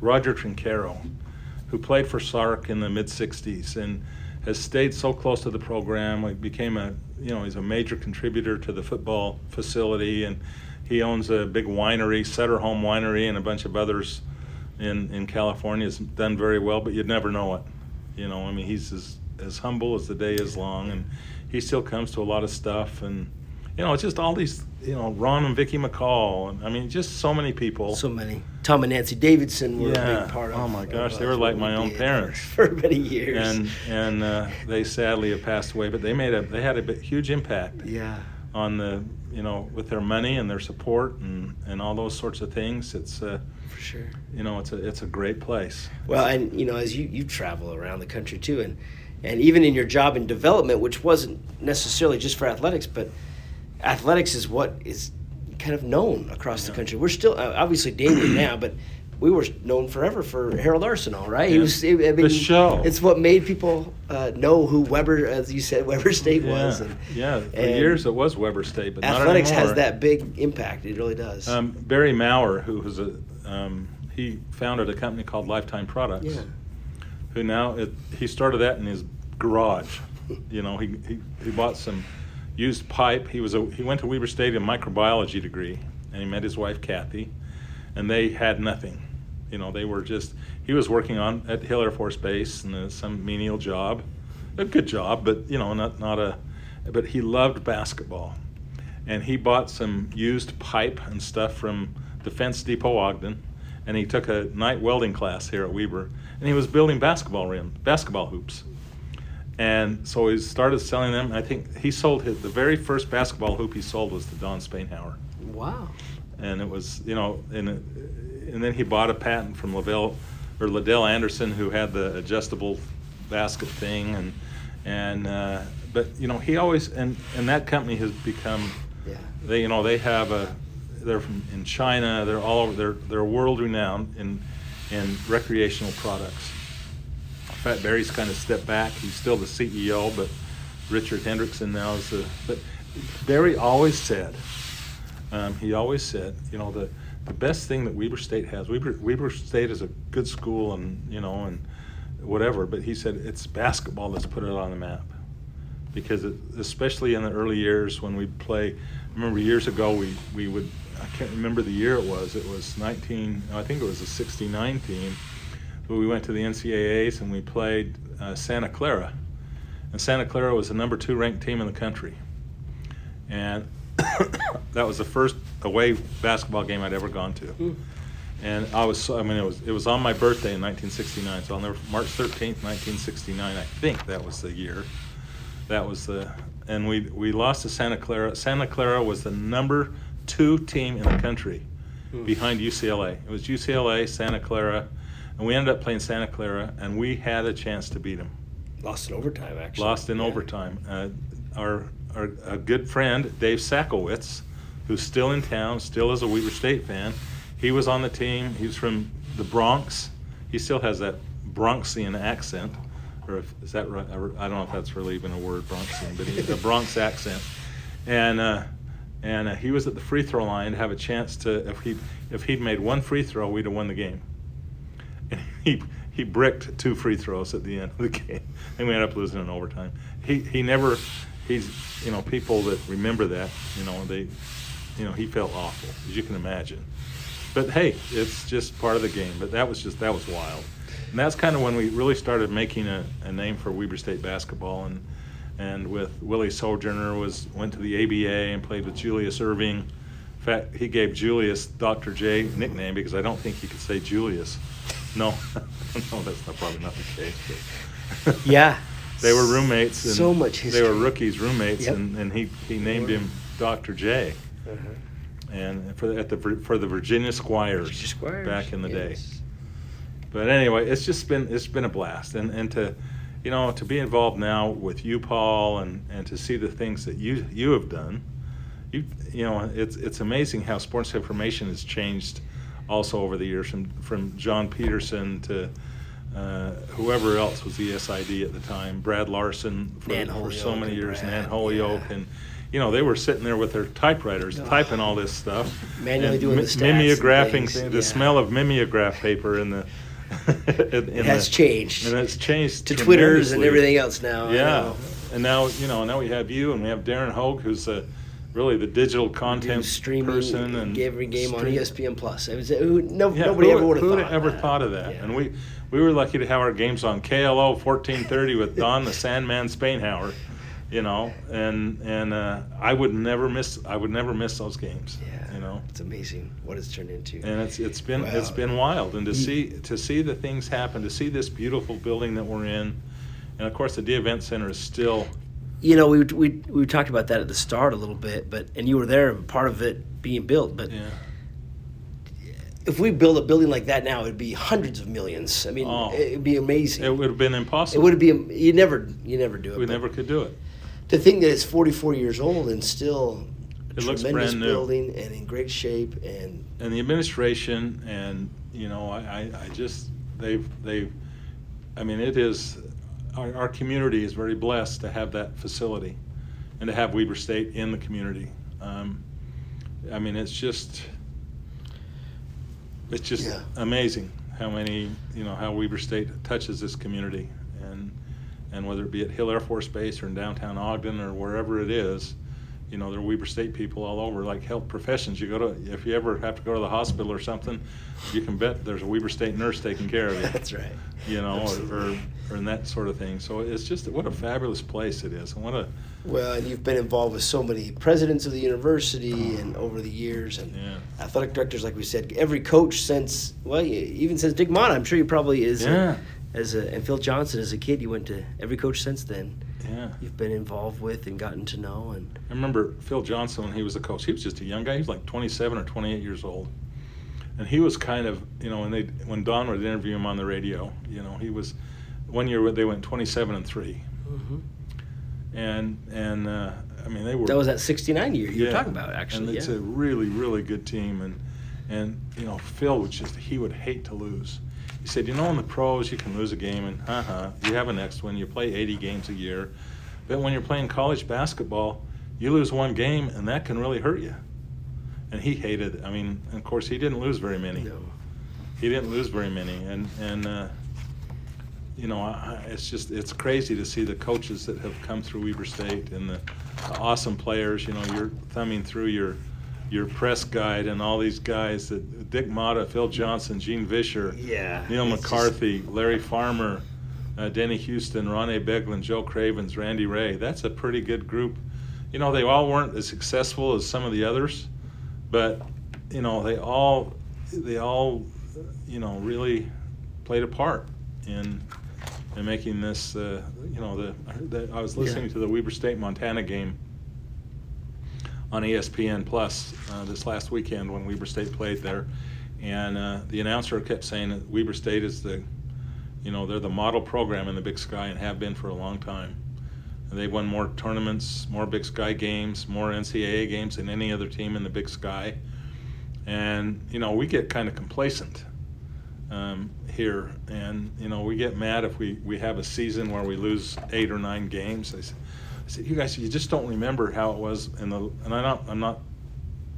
Roger Trinchero, who played for Sark in the mid-'60s and has stayed so close to the program. He became he's a major contributor to the football facility, and he owns a big winery, Sutter Home Winery, and a bunch of others in California. It's done very well, but you'd never know it. I mean, he's as humble as the day is long, and he still comes to a lot of stuff, and it's just all these, Ron and Vicky McCall, and I mean, just so many people. So many. Tom and Nancy Davidson were a big part of it. Oh my gosh, they were like my own parents for many years. And they sadly have passed away, but they had a huge impact. Yeah. On the, with their money and their support and all those sorts of things. It's for sure. It's a great place. Well, and as you travel around the country too, and even in your job in development, which wasn't necessarily just for athletics, but athletics is what is kind of known across the country. We're still obviously Damien now, but we were known forever for Harold Arsenault, right? Yeah. He was, I mean, the show. It's what made people know who Weber, as you said, Weber State was. And, for years it was Weber State, but athletics not anymore. Has that big impact. It really does. Barry Maurer, who was he founded a company called Lifetime Products. Yeah. Who now he started that in his garage. You know, he bought some used pipe. He went to Weber State in microbiology degree, and he met his wife Kathy, and they had nothing. You know, they were just, he was working on at Hill Air Force Base and some menial job, a good job, but you know, but he loved basketball, and he bought some used pipe and stuff from Defense Depot Ogden, and he took a night welding class here at Weber, and he was building basketball hoops. And so he started selling them. I think he sold the very first basketball hoop he sold was to Don Spainhower. Wow. And it was, you know, and then he bought a patent from Liddell Anderson, who had the adjustable basket thing. But you know, he always, and that company has become, they're in China, they're all over, they're world renowned in recreational products. In fact, Barry's kind of stepped back. He's still the CEO, but Richard Hendrickson now is the. But Barry always said, you know, the best thing that Weber State has. Weber State is a good school, and you know, and whatever. But he said it's basketball that's put it on the map, because especially in the early years when we'd play. I remember years ago we would. I can't remember the year it was. It was 19. I think it was the '69 team. We went to the NCAAs and we played Santa Clara. And Santa Clara was the number 2 ranked team in the country. And that was the first away basketball game I'd ever gone to. Mm. And it was on my birthday in 1969, so I'll never, March 13th, 1969, I think that was the year. That was we lost to Santa Clara. Santa Clara was the number 2 team in the country behind UCLA. It was UCLA, Santa Clara, and we ended up playing Santa Clara, and we had a chance to beat them. Lost in overtime, actually. Overtime. Our good friend, Dave Sackowitz, who's still in town, still is a Weber State fan, he was on the team. He was from the Bronx. He still has that Bronxian accent. Is that right? I don't know if that's really even a word, Bronxian, but he has a Bronx accent. And he was at the free throw line to have a chance to, if he'd made one free throw, we'd have won the game. He bricked 2 free throws at the end of the game, and we ended up losing in overtime. He's you know, people that remember that, you know, he felt awful, as you can imagine. But hey, it's just part of the game. But that was wild, and that's kind of when we really started making a name for Weber State basketball, and with Willie Sojourner went to the ABA and played with Julius Irving. In fact, he gave Julius Dr. J nickname because I don't think he could say Julius. No, that's probably not the case. Yeah. They were roommates. And so much history. They were rookies, roommates, yep. and he named him Dr. J. Uh-huh. And for the Virginia Squires, back in the day. But anyway, it's been a blast, and to, you know, to be involved now with you, Paul, and to see the things that you have done, you know, it's amazing how sports information has changed. Also over the years, from John Peterson to whoever else was the SID at the time, Brad Larson for so many years, Nan Holyoke, and you know, they were sitting there with their typewriters typing all this stuff, manually doing the stats, mimeographing things. The smell of mimeograph paper in the. It has changed. And it's changed to Twitters and everything else now. Yeah, and now we have you, and we have Darren Hogue, who's a. Really, the digital content person and every game on ESPN Plus. Nobody ever would have thought. Who would have ever thought of that? Yeah. And we were lucky to have our games on KLO 1430 with Don the Sandman Spainhower, you know. And I would never miss those games. Yeah, you know, it's amazing what it's turned into. And it's been wild. And to see the things happen, to see this beautiful building that we're in, and of course the D Event Center is still. You know, we talked about that at the start a little bit, and you were there, part of it being built. But if we build a building like that now, it'd be hundreds of millions. I mean, it'd be amazing. It would have been impossible. It would be you never do it. We never could do it. To think that it's 44 years old and still It looks brand new. Building and in great shape, and the administration, and you know, I just they've I mean, it is our community is very blessed to have that facility, and to have Weber State in the community. I mean, it's just yeah. amazing how many, you know, how Weber State touches this community, and whether it be at Hill Air Force Base or in downtown Ogden or wherever it is, you know, there are Weber State people all over, like health professions. You go to, if you ever have to go to the hospital or something, you can bet there's a Weber State nurse taking care of you. That's right. You know, or and that sort of thing. So it's just, what a fabulous place it is. And what a... Well, and you've been involved with so many presidents of the university and over the years, and yeah. athletic directors, like we said, every coach since, well, even since Dick Mott, I'm sure you probably is. Yeah. And Phil Johnson, as a kid, you went to every coach since then. Yeah. You've been involved with and gotten to know. And I remember Phil Johnson when he was the coach. He was just a young guy. He was like 27 or 28 years old. And he was kind of, you know, when Don would interview him on the radio, you know, he was, one year they went 27-3. Mm-hmm. And I mean, they were. That was that 69 year you were talking about, actually. And it's a really, really good team. And you know, Phil was just, he would hate to lose. He said, you know, in the pros, you can lose a game, and you have a next one. You play 80 games a year. But when you're playing college basketball, you lose one game, and that can really hurt you. And he hated it. I mean, of course, he didn't lose very many. No. He didn't lose very many. And you know, it's just, it's crazy to see the coaches that have come through Weber State and the awesome players. You know, you're thumbing through your press guide and all these guys, that Dick Motta, Phil Johnson, Gene Visher, Neil McCarthy, just... Larry Farmer, Denny Houston, Ronnie Beglin, Joe Cravens, Randy Ray. That's a pretty good group. You know, they all weren't as successful as some of the others, but you know, they all you know, really played a part in making this. You know, I was listening to the Weber State Montana game on ESPN Plus this last weekend when Weber State played there, and the announcer kept saying that Weber State is the, you know, they're the model program in the Big Sky and have been for a long time. And they've won more tournaments, more Big Sky games, more NCAA games than any other team in the Big Sky. And you know, we get kind of complacent here, and you know, we get mad if we have a season where we lose 8 or 9 games. I said, you guys, you just don't remember how it was in the. And I'm not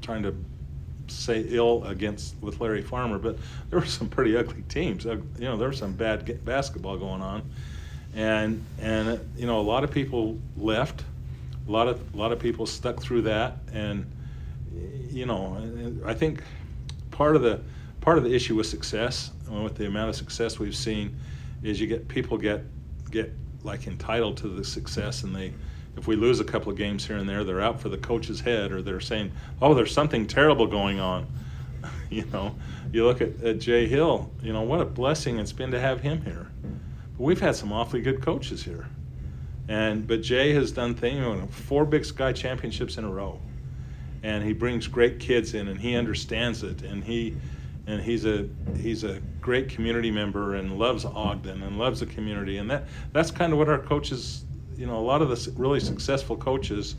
trying to say ill against with Larry Farmer, but there were some pretty ugly teams. You know, there was some bad basketball going on, and you know, a lot of people left, a lot of people stuck through that, and you know, I think part of the issue with success, with the amount of success we've seen, is you get people get like entitled to the success, and they. If we lose a couple of games here and there, they're out for the coach's head, or they're saying, oh, there's something terrible going on. You know, you look at Jay Hill, you know, what a blessing it's been to have him here. But we've had some awfully good coaches here. But Jay has done things, 4 Big Sky championships in a row. And he brings great kids in, and he understands it. And he's a great community member, and loves Ogden, and loves the community. And that's kind of what our coaches, you know, a lot of the really successful coaches,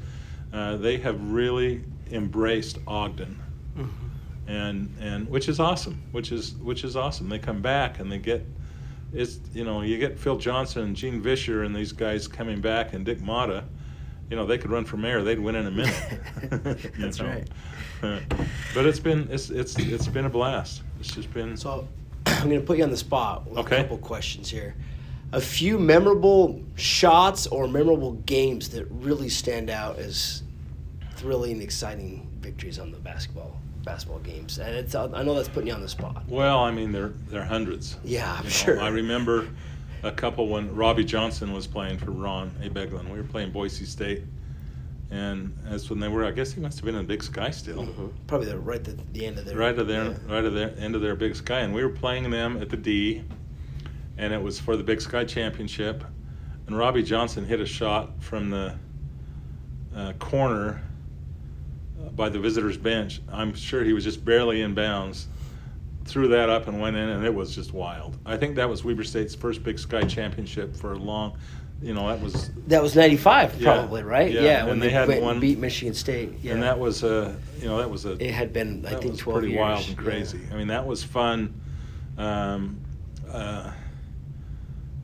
they have really embraced Ogden, and which is awesome. They come back and they get, it's, you know, you get Phil Johnson and Gene Visher and these guys coming back, and Dick Motta, you know, they could run for mayor, they'd win in a minute. That's right. But it's been a blast. It's just been. So I'm going to put you on the spot with a couple questions here. A few memorable shots or memorable games that really stand out as thrilling, exciting victories on the basketball games. And it's, I know that's putting you on the spot. Well, I mean, they're hundreds. Yeah, I'm sure. I remember a couple when Robbie Johnson was playing for Ron A. Beglin. We were playing Boise State, and that's when they were. I guess he must have been in the Big Sky still. Mm-hmm. Probably right at the end of their Big Sky, and we were playing them at the D. And it was for the Big Sky Championship, and Robbie Johnson hit a shot from the corner by the visitors' bench. I'm sure he was just barely in bounds, threw that up and went in, and it was just wild. I think that was Weber State's first Big Sky Championship for a long, you know, that was 95 probably, yeah, right? Yeah, yeah, and when they had one beat Michigan State. Yeah. And that was it had been, I think, 12 years. Pretty wild and crazy. Yeah. I mean, that was fun.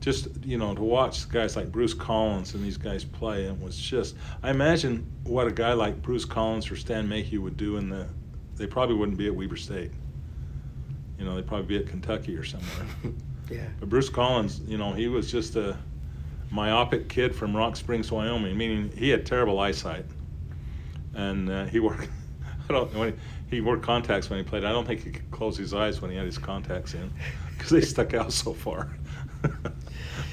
Just, you know, to watch guys like Bruce Collins and these guys play, it was just, I imagine what a guy like Bruce Collins or Stan Mayhew would do they probably wouldn't be at Weber State. You know, they'd probably be at Kentucky or somewhere. Yeah. But Bruce Collins, you know, he was just a myopic kid from Rock Springs, Wyoming, meaning he had terrible eyesight. And he wore contacts when he played. I don't think he could close his eyes when he had his contacts in because they stuck out so far.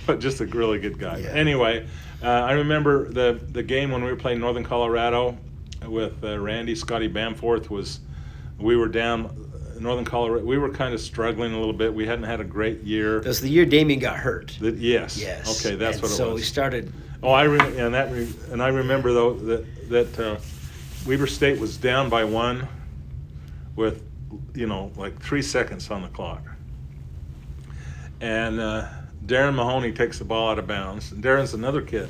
But just a really good guy. Yeah. Anyway, I remember the game when we were playing Northern Colorado with Randy. Scotty Bamforth we were down Northern Colorado. We were kind of struggling a little bit. We hadn't had a great year. That was the year Damien got hurt. Yes. Okay, that's what it was. So we started. Oh, I remember though that Weber State was down by one with, you know, like 3 seconds on the clock. And Darren Mahoney takes the ball out of bounds. And Darren's another kid,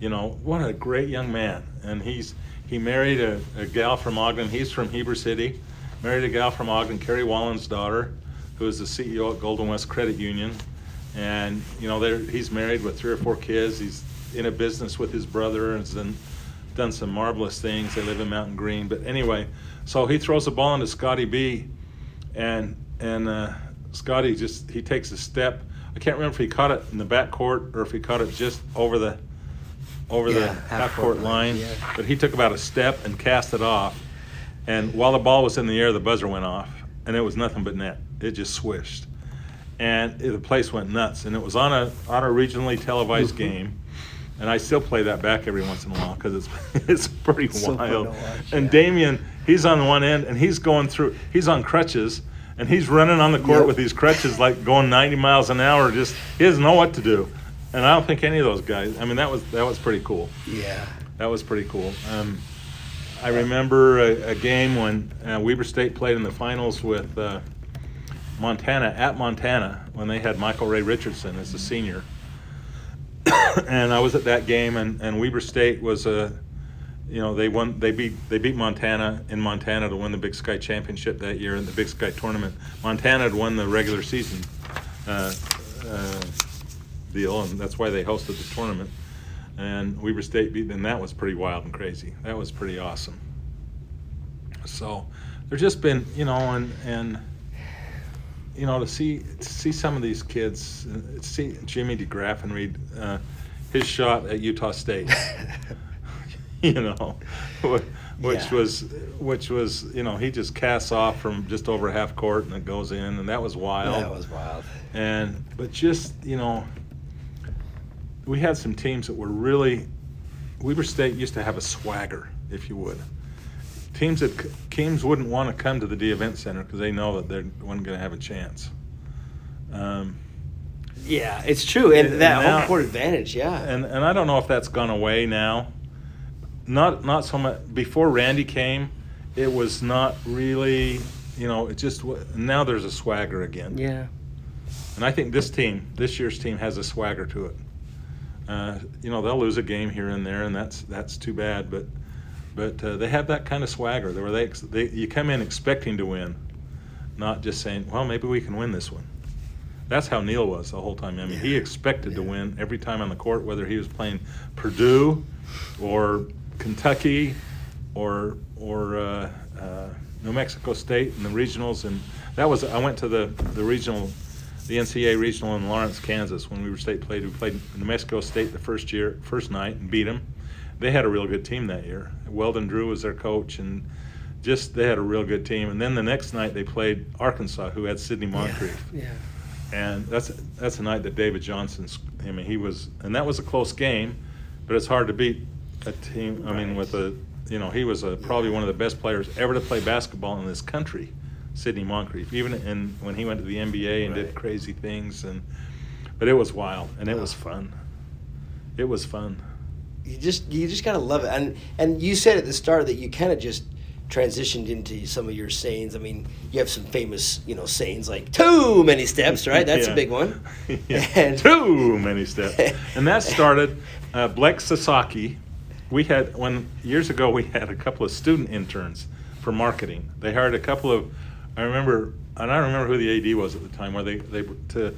you know, what a great young man. And he married a gal from Ogden. He's from Heber City. Married a gal from Ogden, Carrie Wallen's daughter, who is the CEO at Golden West Credit Union. And, you know, he's married with 3 or 4 kids. He's in a business with his brother and has done some marvelous things. They live in Mountain Green. But anyway, so he throws the ball into Scotty B. And Scotty he takes a step. I can't remember if he caught it in the back court or if he caught it just over the half court line. Yeah. But he took about a step and cast it off. And while the ball was in the air, the buzzer went off, and it was nothing but net. It just swished, and the place went nuts. And it was on a regionally televised game, and I still play that back every once in a while because it's pretty wild. Watch, yeah. And Damien, he's on one end, and he's going through. He's on crutches, and he's running on the court with these crutches, like going 90 miles an hour. Just he doesn't know what to do. And I don't think any of those guys. I mean, that was pretty cool. Yeah, that was pretty cool. I remember a game when Weber State played in the finals with Montana at Montana when they had Michael Ray Richardson as a senior. And I was at that game, and Weber State was they beat Montana in Montana to win the Big Sky Championship that year in the Big Sky tournament. Montana had won the regular season deal, and that's why they hosted the tournament. And Weber State beat them. That was pretty wild and crazy. That was pretty awesome. So there's just been, you know, and you know, to see some of these kids, see Jimmy DeGraff and read his shot at Utah State, you know, which was, you know, he just casts off from just over half court and it goes in, and that was wild. That was wild. But just, you know. We had some teams that were really. Weber State used to have a swagger, if you would. Teams wouldn't want to come to the D Event Center because they know that they weren't going to have a chance. Yeah, it's true, and that home court advantage, yeah. And I don't know if that's gone away now. Not so much. Before Randy came, it was not really, you know. It just now there's a swagger again. Yeah. And I think this year's team, has a swagger to it. You know, they'll lose a game here and there, and that's too bad. But they have that kind of swagger. You come in expecting to win, not just saying, well, maybe we can win this one. That's how Neil was the whole time. I mean, he expected to win every time on the court, whether he was playing Purdue or Kentucky or New Mexico State in the regionals. And that was I went to the regional. The NCAA regional in Lawrence, Kansas, when Weber State played. We played New Mexico State the first night, and beat them. They had a real good team that year. Weldon Drew was their coach, and just they had a real good team. And then the next night they played Arkansas, who had Sidney Moncrief. Yeah. And that's a night that David Johnson. I mean, he was, and that was a close game, but it's hard to beat a team. I mean, with a, you know, he was probably one of the best players ever to play basketball in this country. Sidney Moncrief, even when he went to the NBA and did crazy things, but it was wild and it was fun. It was fun. You just gotta love it, and you said at the start that you kind of just transitioned into some of your sayings. I mean, you have some famous, you know, sayings like too many steps, right? That's a big one. And too many steps. And that started, Bleck Sasaki. We had, when years ago, we had a couple of student interns for marketing. They hired a couple of, I don't remember who the AD was at the time, where they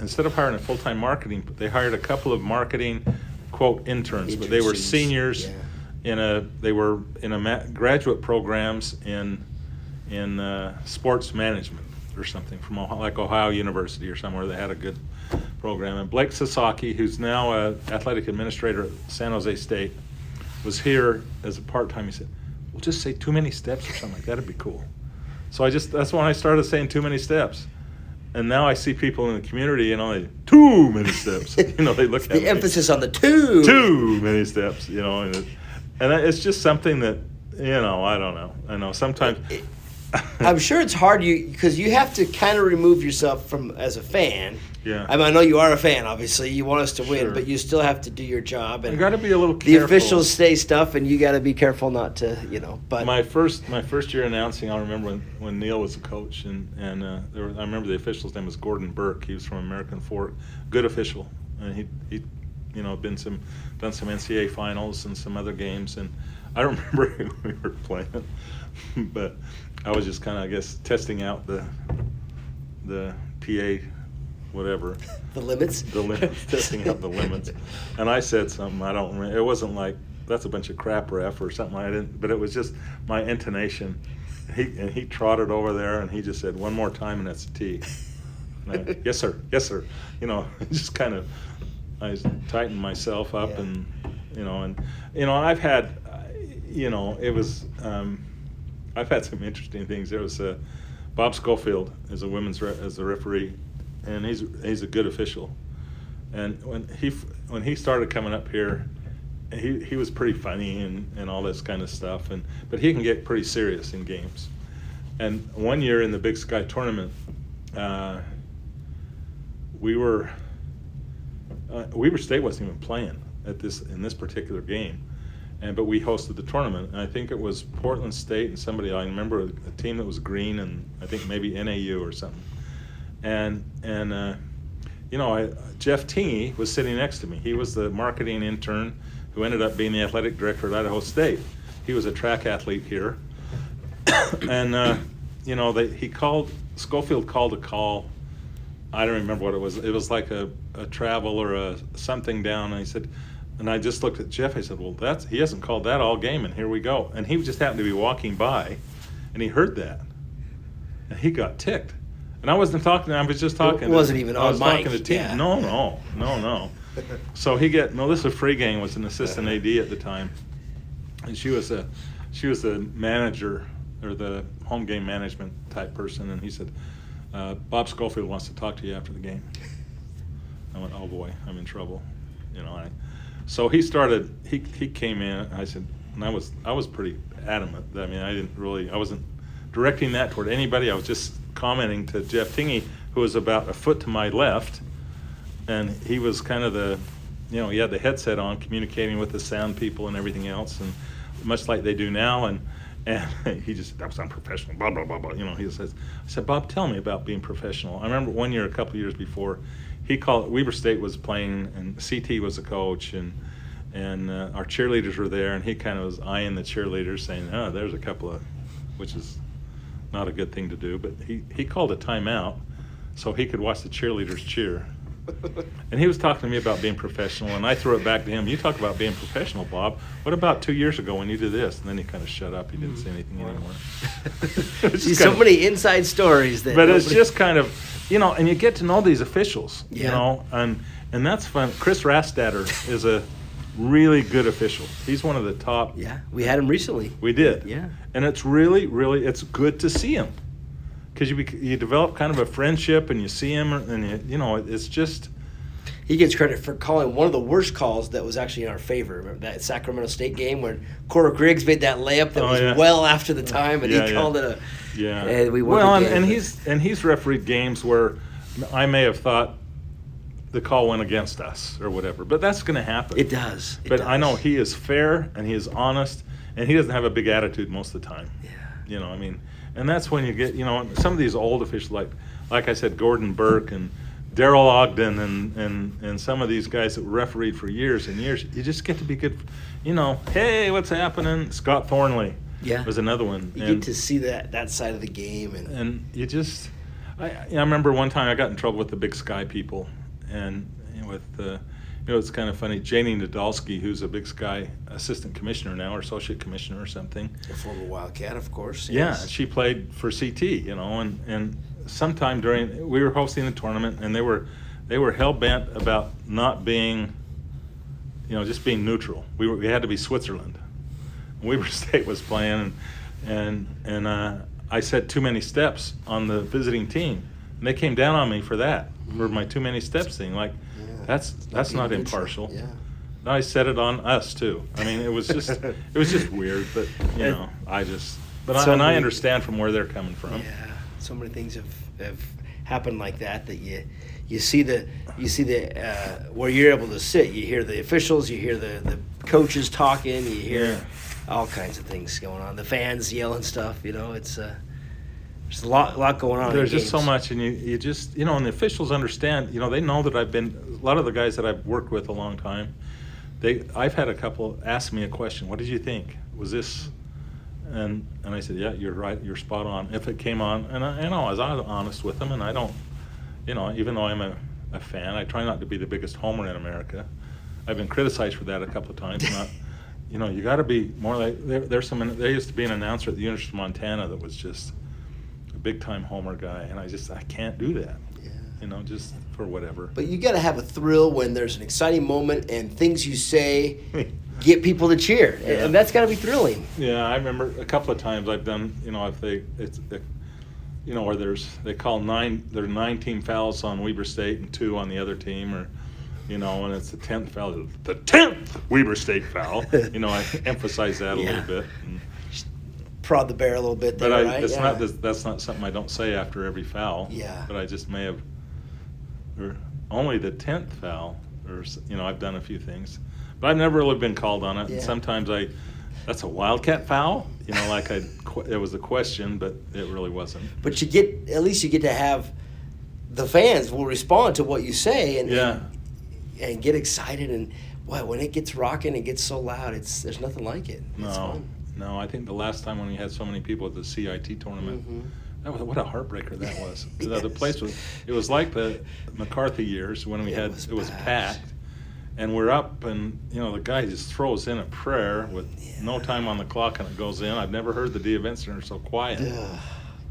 instead of hiring a full-time marketing, they hired a couple of marketing, quote, interns, but they were seniors. Yeah. They were in graduate programs in sports management or something from Ohio University or somewhere that had a good program. And Bleck Sasaki, who's now an athletic administrator at San Jose State, was here as a part-time. He said, "We'll just say too many steps or something like that. It'd be cool." So that's when I started saying too many steps. And now I see people in the community, and only too many steps. You know, they look at the emphasis on the too. Too many steps, you know. And it's just something that, you know, I don't know. I know sometimes. I'm sure it's hard because you have to kind of remove yourself from as a fan. Yeah. I mean, I know you are a fan, obviously. You want us to win, but you still have to do your job. And you got to be a little careful. The officials say stuff, and you got to be careful not to, you know. But my first year announcing, I remember when Neil was the coach, and I remember the official's name was Gordon Burke. He was from American Fork, good official, and he you know, done some NCAA finals and some other games, and I remember we were playing, but I was just kind of, I guess, testing out the PA, whatever. The limits, testing out the limits. And I said something, I don't remember. It wasn't like, that's a bunch of crap, ref, or something like that. But it was just my intonation. He trotted over there, and he just said, one more time, and that's a T. And I, yes, sir. You know, just kind of, I tightened myself up, and I've had, you know, it was, I've had some interesting things. There was Bob Schofield as a as a referee, and he's a good official. And when he started coming up here, he was pretty funny and all this kind of stuff. But he can get pretty serious in games. And one year in the Big Sky tournament, Weber State wasn't even playing in this particular game. But we hosted the tournament, and I think it was Portland State and somebody. I remember a team that was green, and I think maybe NAU or something. And you know, Jeff Teague was sitting next to me. He was the marketing intern who ended up being the athletic director at Idaho State. He was a track athlete here, and you know, Schofield called a call. I don't remember what it was. It was like a travel or a something down, and he said. And I just looked at Jeff. I said, well, he hasn't called that all game, and here we go. And he just happened to be walking by, and he heard that. And he got ticked. And I wasn't talking to him. I was just talking. It wasn't even on mic. I was talking to the team. Yeah. No. So Melissa Freegang was an assistant AD at the time. And she was the manager or the home game management type person. And he said, Bob Schofield wants to talk to you after the game. I went, oh, boy, I'm in trouble. You know, So he started. He came in. And I said, and I was pretty adamant. I mean, I wasn't directing that toward anybody. I was just commenting to Jeff Tingey, who was about a foot to my left, and he was kind of the, you know, he had the headset on, communicating with the sound people and everything else, and much like they do now. And he just, that was unprofessional. Blah blah blah blah. You know, he says. I said, Bob, tell me about being professional. I remember one year, a couple of years before. He called. Weber State was playing, and CT was the coach, and our cheerleaders were there, and he kind of was eyeing the cheerleaders, saying, "Oh, there's a couple of," which is not a good thing to do. But he called a timeout so he could watch the cheerleaders cheer, and he was talking to me about being professional, and I threw it back to him. You talk about being professional, Bob. What about 2 years ago when you did this? And then he kind of shut up. He didn't say anything anymore. See, so many inside stories that. But it's just kind of. You know, and you get to know these officials, you know, and that's fun. Chris Rastatter is a really good official. He's one of the top. Yeah, we had him recently. We did. Yeah. And it's really, really, it's good to see him because you develop kind of a friendship and you see him and, you know, it's just. He gets credit for calling one of the worst calls that was actually in our favor. Remember that Sacramento State game when Cora Griggs made that layup that was well after the time, and he called it a. Yeah. And we won. Well, he's refereed games where I may have thought the call went against us or whatever, but that's going to happen. It does. But I know he is fair and he is honest, and he doesn't have a big attitude most of the time. Yeah. You know, I mean, and that's when you get, you know, some of these old officials, like I said, Gordon Burke and Darrell Ogden and some of these guys that refereed for years and years, you just get to be good, you know, hey, what's happening? Scott Thornley was another one. You get to see that side of the game. And you just, I remember one time I got in trouble with the Big Sky people, and with, you know, it's kind of funny, Janie Nadolski, who's a Big Sky assistant commissioner now or associate commissioner or something. A former Wildcat, of course. Yes. Yeah, she played for CT, you know, and sometime during, we were hosting the tournament, and they were hell-bent about not being, you know, just being neutral. We had to be Switzerland. Weber State was playing, and I said too many steps on the visiting team, and they came down on me for that, for my too many steps thing. Like, that's not impartial. Yeah. I said it on us too. I mean, it was just weird, but you know, I understand from where they're coming from. Yeah. So many things have happened like that you see the where you're able to sit. You hear the officials, you hear the coaches talking, you hear all kinds of things going on. The fans yelling stuff. You know, it's there's a lot going on. There's just so much, and you just, you know, and the officials understand. You know, they know that I've been, a lot of the guys that I've worked with a long time. I've had a couple ask me a question. What did you think? Was this? And I said, yeah, you're right, you're spot on. If it came on, and I was honest with them, and I don't, you know, even though I'm a fan, I try not to be the biggest homer in America. I've been criticized for that a couple of times. Not, you know, you got to be more like, there used to be an announcer at the University of Montana that was just a big-time homer guy, and I can't do that. You know, just for whatever. But you got to have a thrill when there's an exciting moment and things you say get people to cheer, and that's got to be thrilling. Yeah, I remember a couple of times I've done, you know, they call nine team fouls on Weber State and two on the other team, or, you know, and it's the 10th foul, the 10th Weber State foul. You know, I emphasize that a little bit. And, prod the bear a little bit there, but right? That's not something I don't say after every foul. Yeah. But I just may have. Or only the 10th foul, or, you know, I've done a few things, but I've never really been called on it. Yeah. And sometimes that's a Wildcat foul, you know, like it was a question, but it really wasn't. But at least you get to have the fans will respond to what you say and get excited, and boy, when it gets rocking and gets so loud, there's nothing like it. No, I think the last time when we had so many people at the CIT tournament. Mm-hmm. What a heartbreaker that was. The place was like the McCarthy years when it was packed, and we're up, and you know the guy just throws in a prayer with no time on the clock, and it goes in. I've never heard the D Event Center so quiet. Ugh.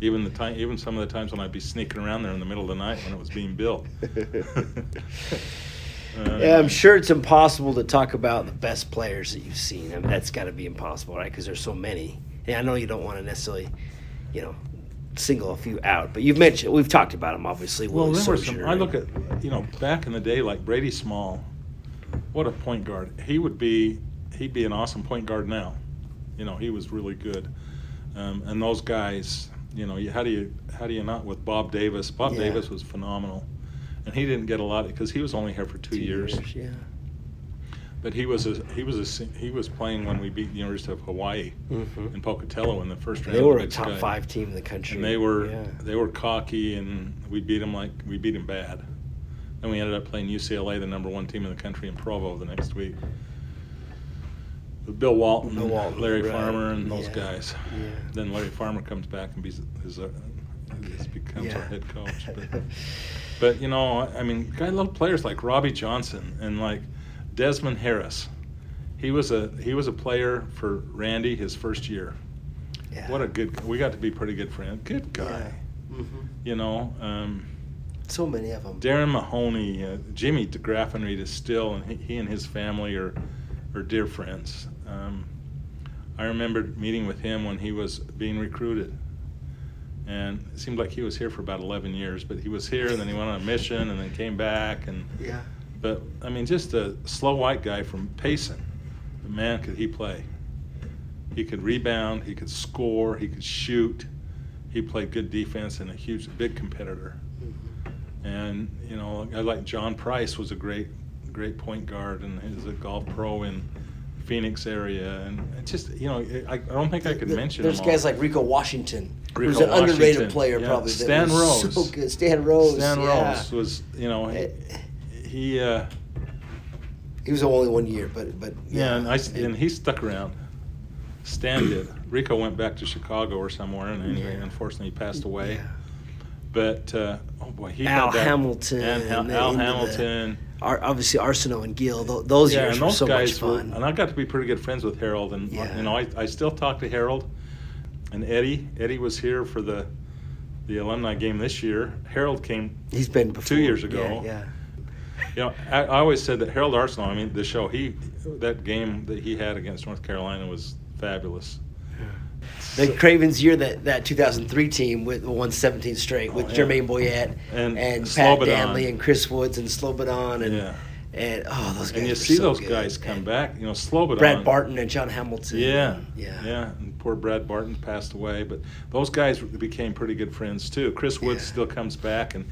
Even some of the times when I'd be sneaking around there in the middle of the night when it was being built. Yeah, I'm sure it's impossible to talk about the best players that you've seen. I mean, that's got to be impossible, right? Because there's so many. And I know you don't want to necessarily, you know, single a few out, but we've talked about them, obviously. Well, there were some. I look at, you know, back in the day, like Brady Small, what a point guard. He'd be an awesome point guard now. You know, he was really good. And those guys, you know, how do you not with Bob Davis? Bob Davis was phenomenal, and he didn't get a lot because he was only here for two years. Yeah. But he was playing when we beat the University of Hawaii in Pocatello in the first round. They were a top five team in the country. And they were cocky, and we beat them bad. Then we ended up playing UCLA, the number one team in the country, in Provo the next week. With Bill Walton, Larry Farmer, and those guys. Yeah. Then Larry Farmer comes back and becomes our head coach. But you know, I mean, I love players like Robbie Johnson and like Desmond Harris. He was a player for Randy his first year. Yeah. What a good. We got to be pretty good friends. Good guy. Yeah. Mm-hmm. You know. So many of them. Darren Mahoney, Jimmy DeGraffenried is still, and he and his family are dear friends. I remember meeting with him when he was being recruited, and it seemed like he was here for about 11 years. But he was here, and then he went on a mission, and then came back, and yeah. But, I mean, just a slow white guy from Payson. Man, could he play. He could rebound. He could score. He could shoot. He played good defense and a big competitor. Mm-hmm. And, you know, a guy like John Price was a great point guard, and he's a golf pro in Phoenix area, and it's just, you know, I don't think I could mention. There's them all. Guys like Rico Washington, who's an underrated player, yeah. probably. Stan Rose, so good. Stan Rose was, you know, he was only 1 year, but yeah, and he stuck around. Stan did. Rico went back to Chicago or somewhere, and unfortunately he passed away. Yeah. But oh boy, he Al had that. Hamilton, and Al Hamilton. Obviously Arsenault and Gill, those years and those were so guys much fun. And I got to be pretty good friends with Harold, and you know, I still talk to Harold and Eddie. Eddie was here for the alumni game this year. Harold came. He's been before. 2 years ago. Yeah. You know, I always said that Harold Arsenault. I mean, that game that he had against North Carolina was fabulous. Yeah. The Cravens year, that 2003 team won 17 straight with Jermaine Boyette and Pat Danley and Chris Woods and Slobodan and those guys. And you see so those good. Guys come and back, you know, Slobodan, Brad Barton and John Hamilton. And poor Brad Barton passed away, but those guys became pretty good friends too. Chris Woods still comes back, and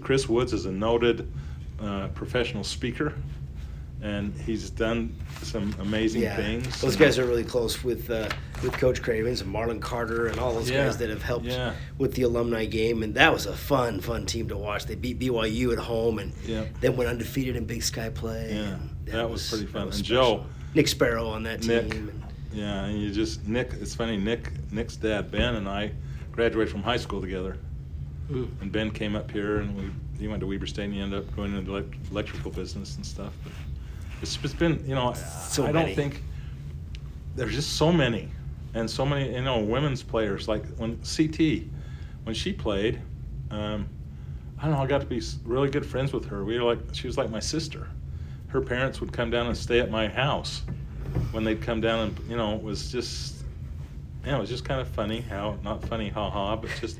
Chris Woods is a noted professional speaker. And he's done some amazing things. Those guys are really close with Coach Cravens and Marlon Carter and all those guys that have helped with the alumni game. And that was a fun team to watch. They beat BYU at home and then went undefeated in Big Sky play. Yeah, that was pretty fun. And Joe, Nick Sparrow on that team. And you just Nick. It's funny. Nick's dad Ben and I graduated from high school together. Ooh. And Ben came up here and he went to Weber State and he ended up going into the electrical business and stuff. But it's been, you know, so I don't think there's just so many, you know, women's players. Like when she played, I don't know, I got to be really good friends with her. She was like my sister. Her parents would come down and stay at my house when they'd come down, and, you know, it was just kind of funny but just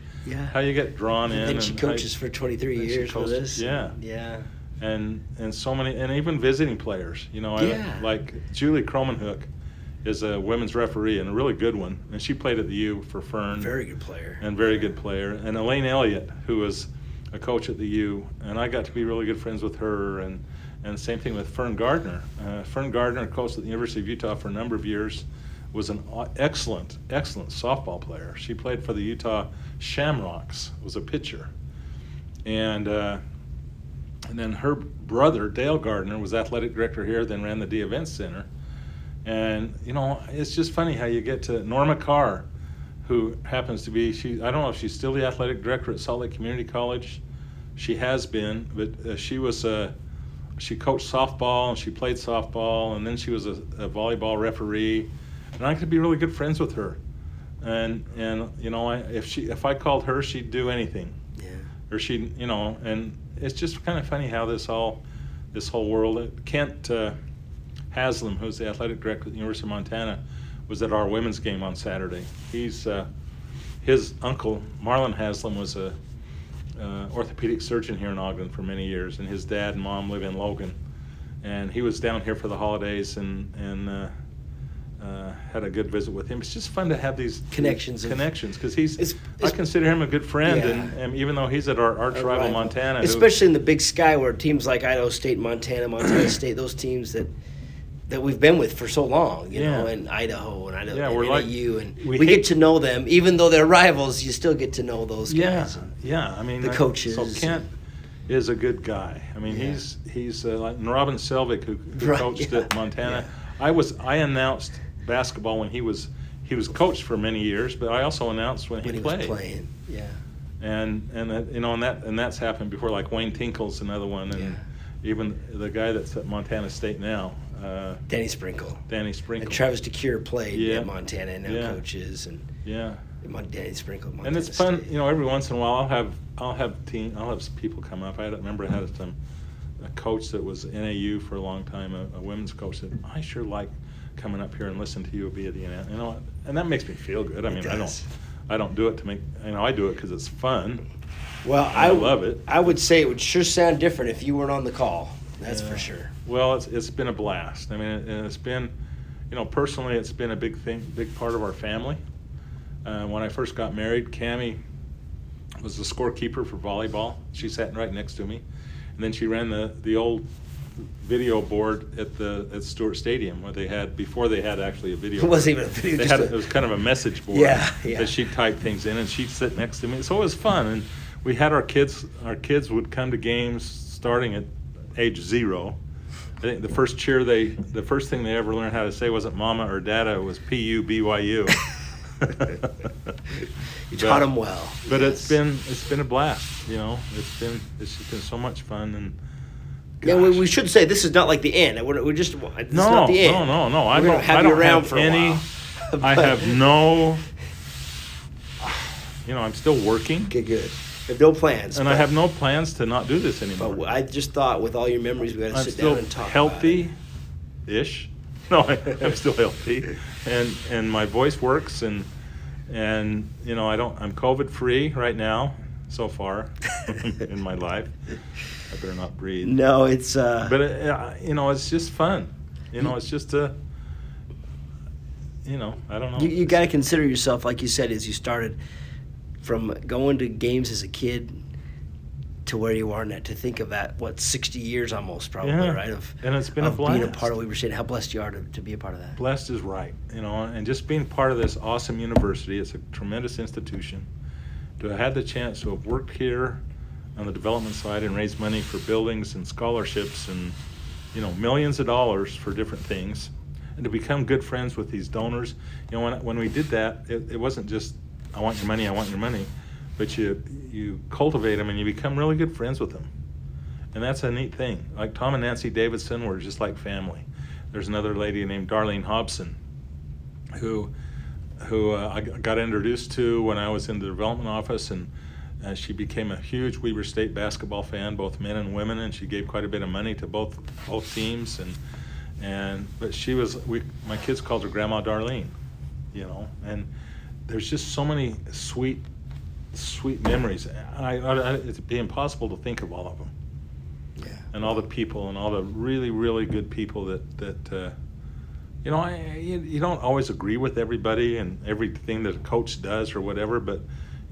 how you get drawn in. And she coaches for 23 years for this. Yeah. Yeah. And so many, and even visiting players, you know, like Julie Cromanhook is a women's referee and a really good one, and she played at the U for Fern. Very good player, and Elaine Elliott, who was a coach at the U, and I got to be really good friends with her, and same thing with Fern Gardner. Fern Gardner coached at the University of Utah for a number of years, was an excellent softball player. She played for the Utah Shamrocks, was a pitcher, and then her brother, Dale Gardner, was athletic director here, then ran the D Event Center. And, you know, it's just funny how you get to Norma Carr, who happens to be, I don't know if she's still the athletic director at Salt Lake Community College. She has been, but she coached softball and she played softball, and then she was a volleyball referee. And I could be really good friends with her. And you know, if I called her, she'd do anything. Yeah. Or she, you know, and it's just kind of funny how this whole world. Kent Haslam, who's the athletic director at the University of Montana, was at our women's game on Saturday. He's his uncle Marlon Haslam was a orthopedic surgeon here in Ogden for many years, and his dad and mom live in Logan, and he was down here for the holidays and had a good visit with him. It's just fun to have these connections because I consider him a good friend, and even though he's at our arch rival Montana, especially in the Big Sky, where teams like Idaho State, Montana State, those teams that we've been with for so long, you know, and Idaho and NAU, and we get to know them, even though they're rivals. You still get to know those guys. Yeah, I mean the coaches. So Kent is a good guy. I mean he's like Robin Selvig, who coached at Montana. Yeah. I announced basketball when he was coached for many years, but I also announced when he played. Was playing. Yeah. And that, you know, and that's happened before. Like Wayne Tinkle's another one, and even the guy that's at Montana State now, Danny Sprinkle, and Travis DeCure played at Montana and now coaches, and Danny Sprinkle. Montana and it's fun, State. You know. Every once in a while, I'll have people come up. I remember I had a coach that was NAU for a long time, a women's coach, that I sure like coming up here and listen to you via the internet, you know, and that makes me feel good. I mean, I don't do it to make, you know, I do it because it's fun. Well, I love it. I would say it would sure sound different if you weren't on the call. That's for sure. Well, it's been a blast. I mean, it's been, you know, personally, it's been a big thing, big part of our family. When I first got married, Cammie was the scorekeeper for volleyball. She sat right next to me, and then she ran the old video board at Stewart Stadium where they had, before they had actually a video board. It wasn't even a video. It was kind of a message board that she'd type things in, and she'd sit next to me. So it was fun. And we had our kids would come to games starting at age 0. I think the first thing they ever learned how to say wasn't mama or dada, it was P-U-B-Y-U. You taught them well. But yes. It's been a blast, you know. It's just been so much fun. And gosh. Yeah, we should say this is not like the end. We're just this no, is not the end. No. I don't have you around for a while. I have no. You know, I'm still working. Okay, good. I have no plans. And I have no plans to not do this anymore. But I just thought, with all your memories, we got to sit down and talk. Healthy-ish. No, I'm still healthy, and my voice works, and you know, I'm COVID-free right now, so far, in my life. I better not breathe. No, it's. But you know, it's just fun. You know, it's just a. You know, I don't know. You got to consider yourself, like you said, as you started, from going to games as a kid to where you are now. To think of that, 60 years almost, probably, right? And it's been a blast. Being a part of Weber State, how blessed you are to be a part of that. Blessed is right, you know, and just being part of this awesome university. It's a tremendous institution. To have had the chance to have worked here on the development side and raise money for buildings and scholarships and, you know, millions of dollars for different things, and to become good friends with these donors. You know, when we did that, it wasn't just, I want your money, but you cultivate them and you become really good friends with them. And that's a neat thing. Like Tom and Nancy Davidson were just like family. There's another lady named Darlene Hobson who I got introduced to when I was in the development office, and she became a huge Weber State basketball fan, both men and women, and she gave quite a bit of money to both teams. But she was, my kids called her Grandma Darlene, you know. And there's just so many sweet memories. It'd be impossible to think of all of them. Yeah. And all the people, and all the really, really good people that you know, you don't always agree with everybody and everything that a coach does or whatever, but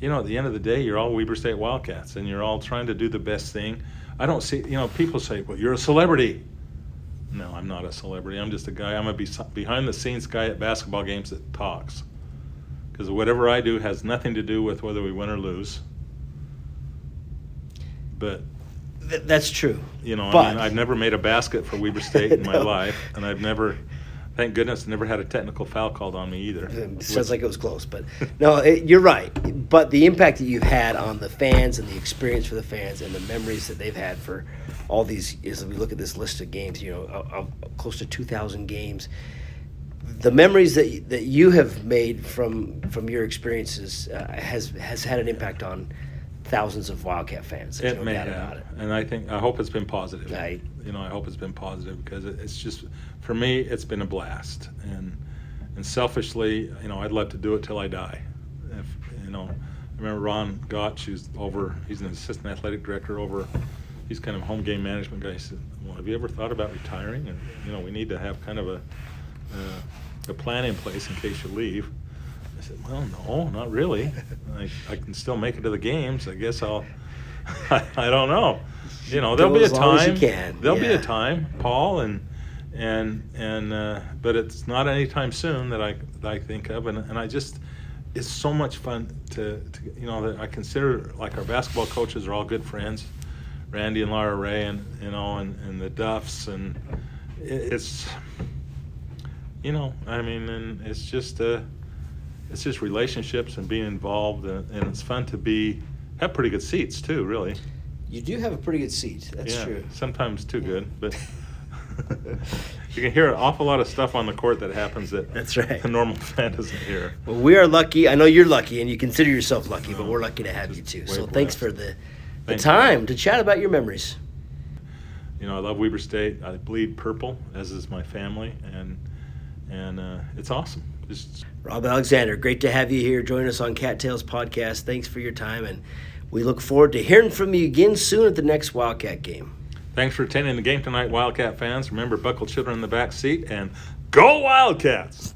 you know, at the end of the day, you're all Weber State Wildcats, and you're all trying to do the best thing. I don't see, you know, people say, well, you're a celebrity. No, I'm not a celebrity. I'm just a guy. I'm a behind-the-scenes guy at basketball games that talks. Because whatever I do has nothing to do with whether we win or lose. But... That's true. You know, but... I mean, I've never made a basket for Weber State in my life, and I've never... Thank goodness, never had a technical foul called on me either. Sounds like it was close, but no, you're right. But the impact that you've had on the fans and the experience for the fans and the memories that they've had for all these, as we look at this list of games, you know, close to 2,000 games. The memories that you have made from your experiences has had an impact on thousands of Wildcat fans. It may have, and I hope it's been positive. I hope it's been positive, because it's just, for me, it's been a blast. And selfishly, you know, I'd love to do it till I die. If, you know, I remember Ron Gotch, he's an assistant athletic director over, he's kind of home game management guy. He said, well, have you ever thought about retiring? And, you know, we need to have kind of a plan in place in case you leave. I said, well, no, not really. I can still make it to the games. I guess I don't know. You know, there'll be a time. There'll be a time, Paul, and but it's not any time soon that I think of. And I just, it's so much fun to you know, that I consider, like, our basketball coaches are all good friends, Randy and Laura Ray, and you know, and the Duffs, and it's, you know, I mean, and it's just a. It's just relationships and being involved, and it's fun to have pretty good seats too, really. You do have a pretty good seat, that's true. Sometimes too good, but you can hear an awful lot of stuff on the court that happens that that's right. The normal fan doesn't hear. Well, we are lucky. I know you're lucky, and you consider yourself lucky, but we're lucky to have you too. So blessed. Thanks for the time to chat about your memories. You know, I love Weber State. I bleed purple, as is my family, and it's awesome. Rob Alexander, great to have you here. Join us on Cattails Podcast. Thanks for your time, and we look forward to hearing from you again soon at the next Wildcat game. Thanks for attending the game tonight, Wildcat fans. Remember, buckle children in the back seat, and go Wildcats!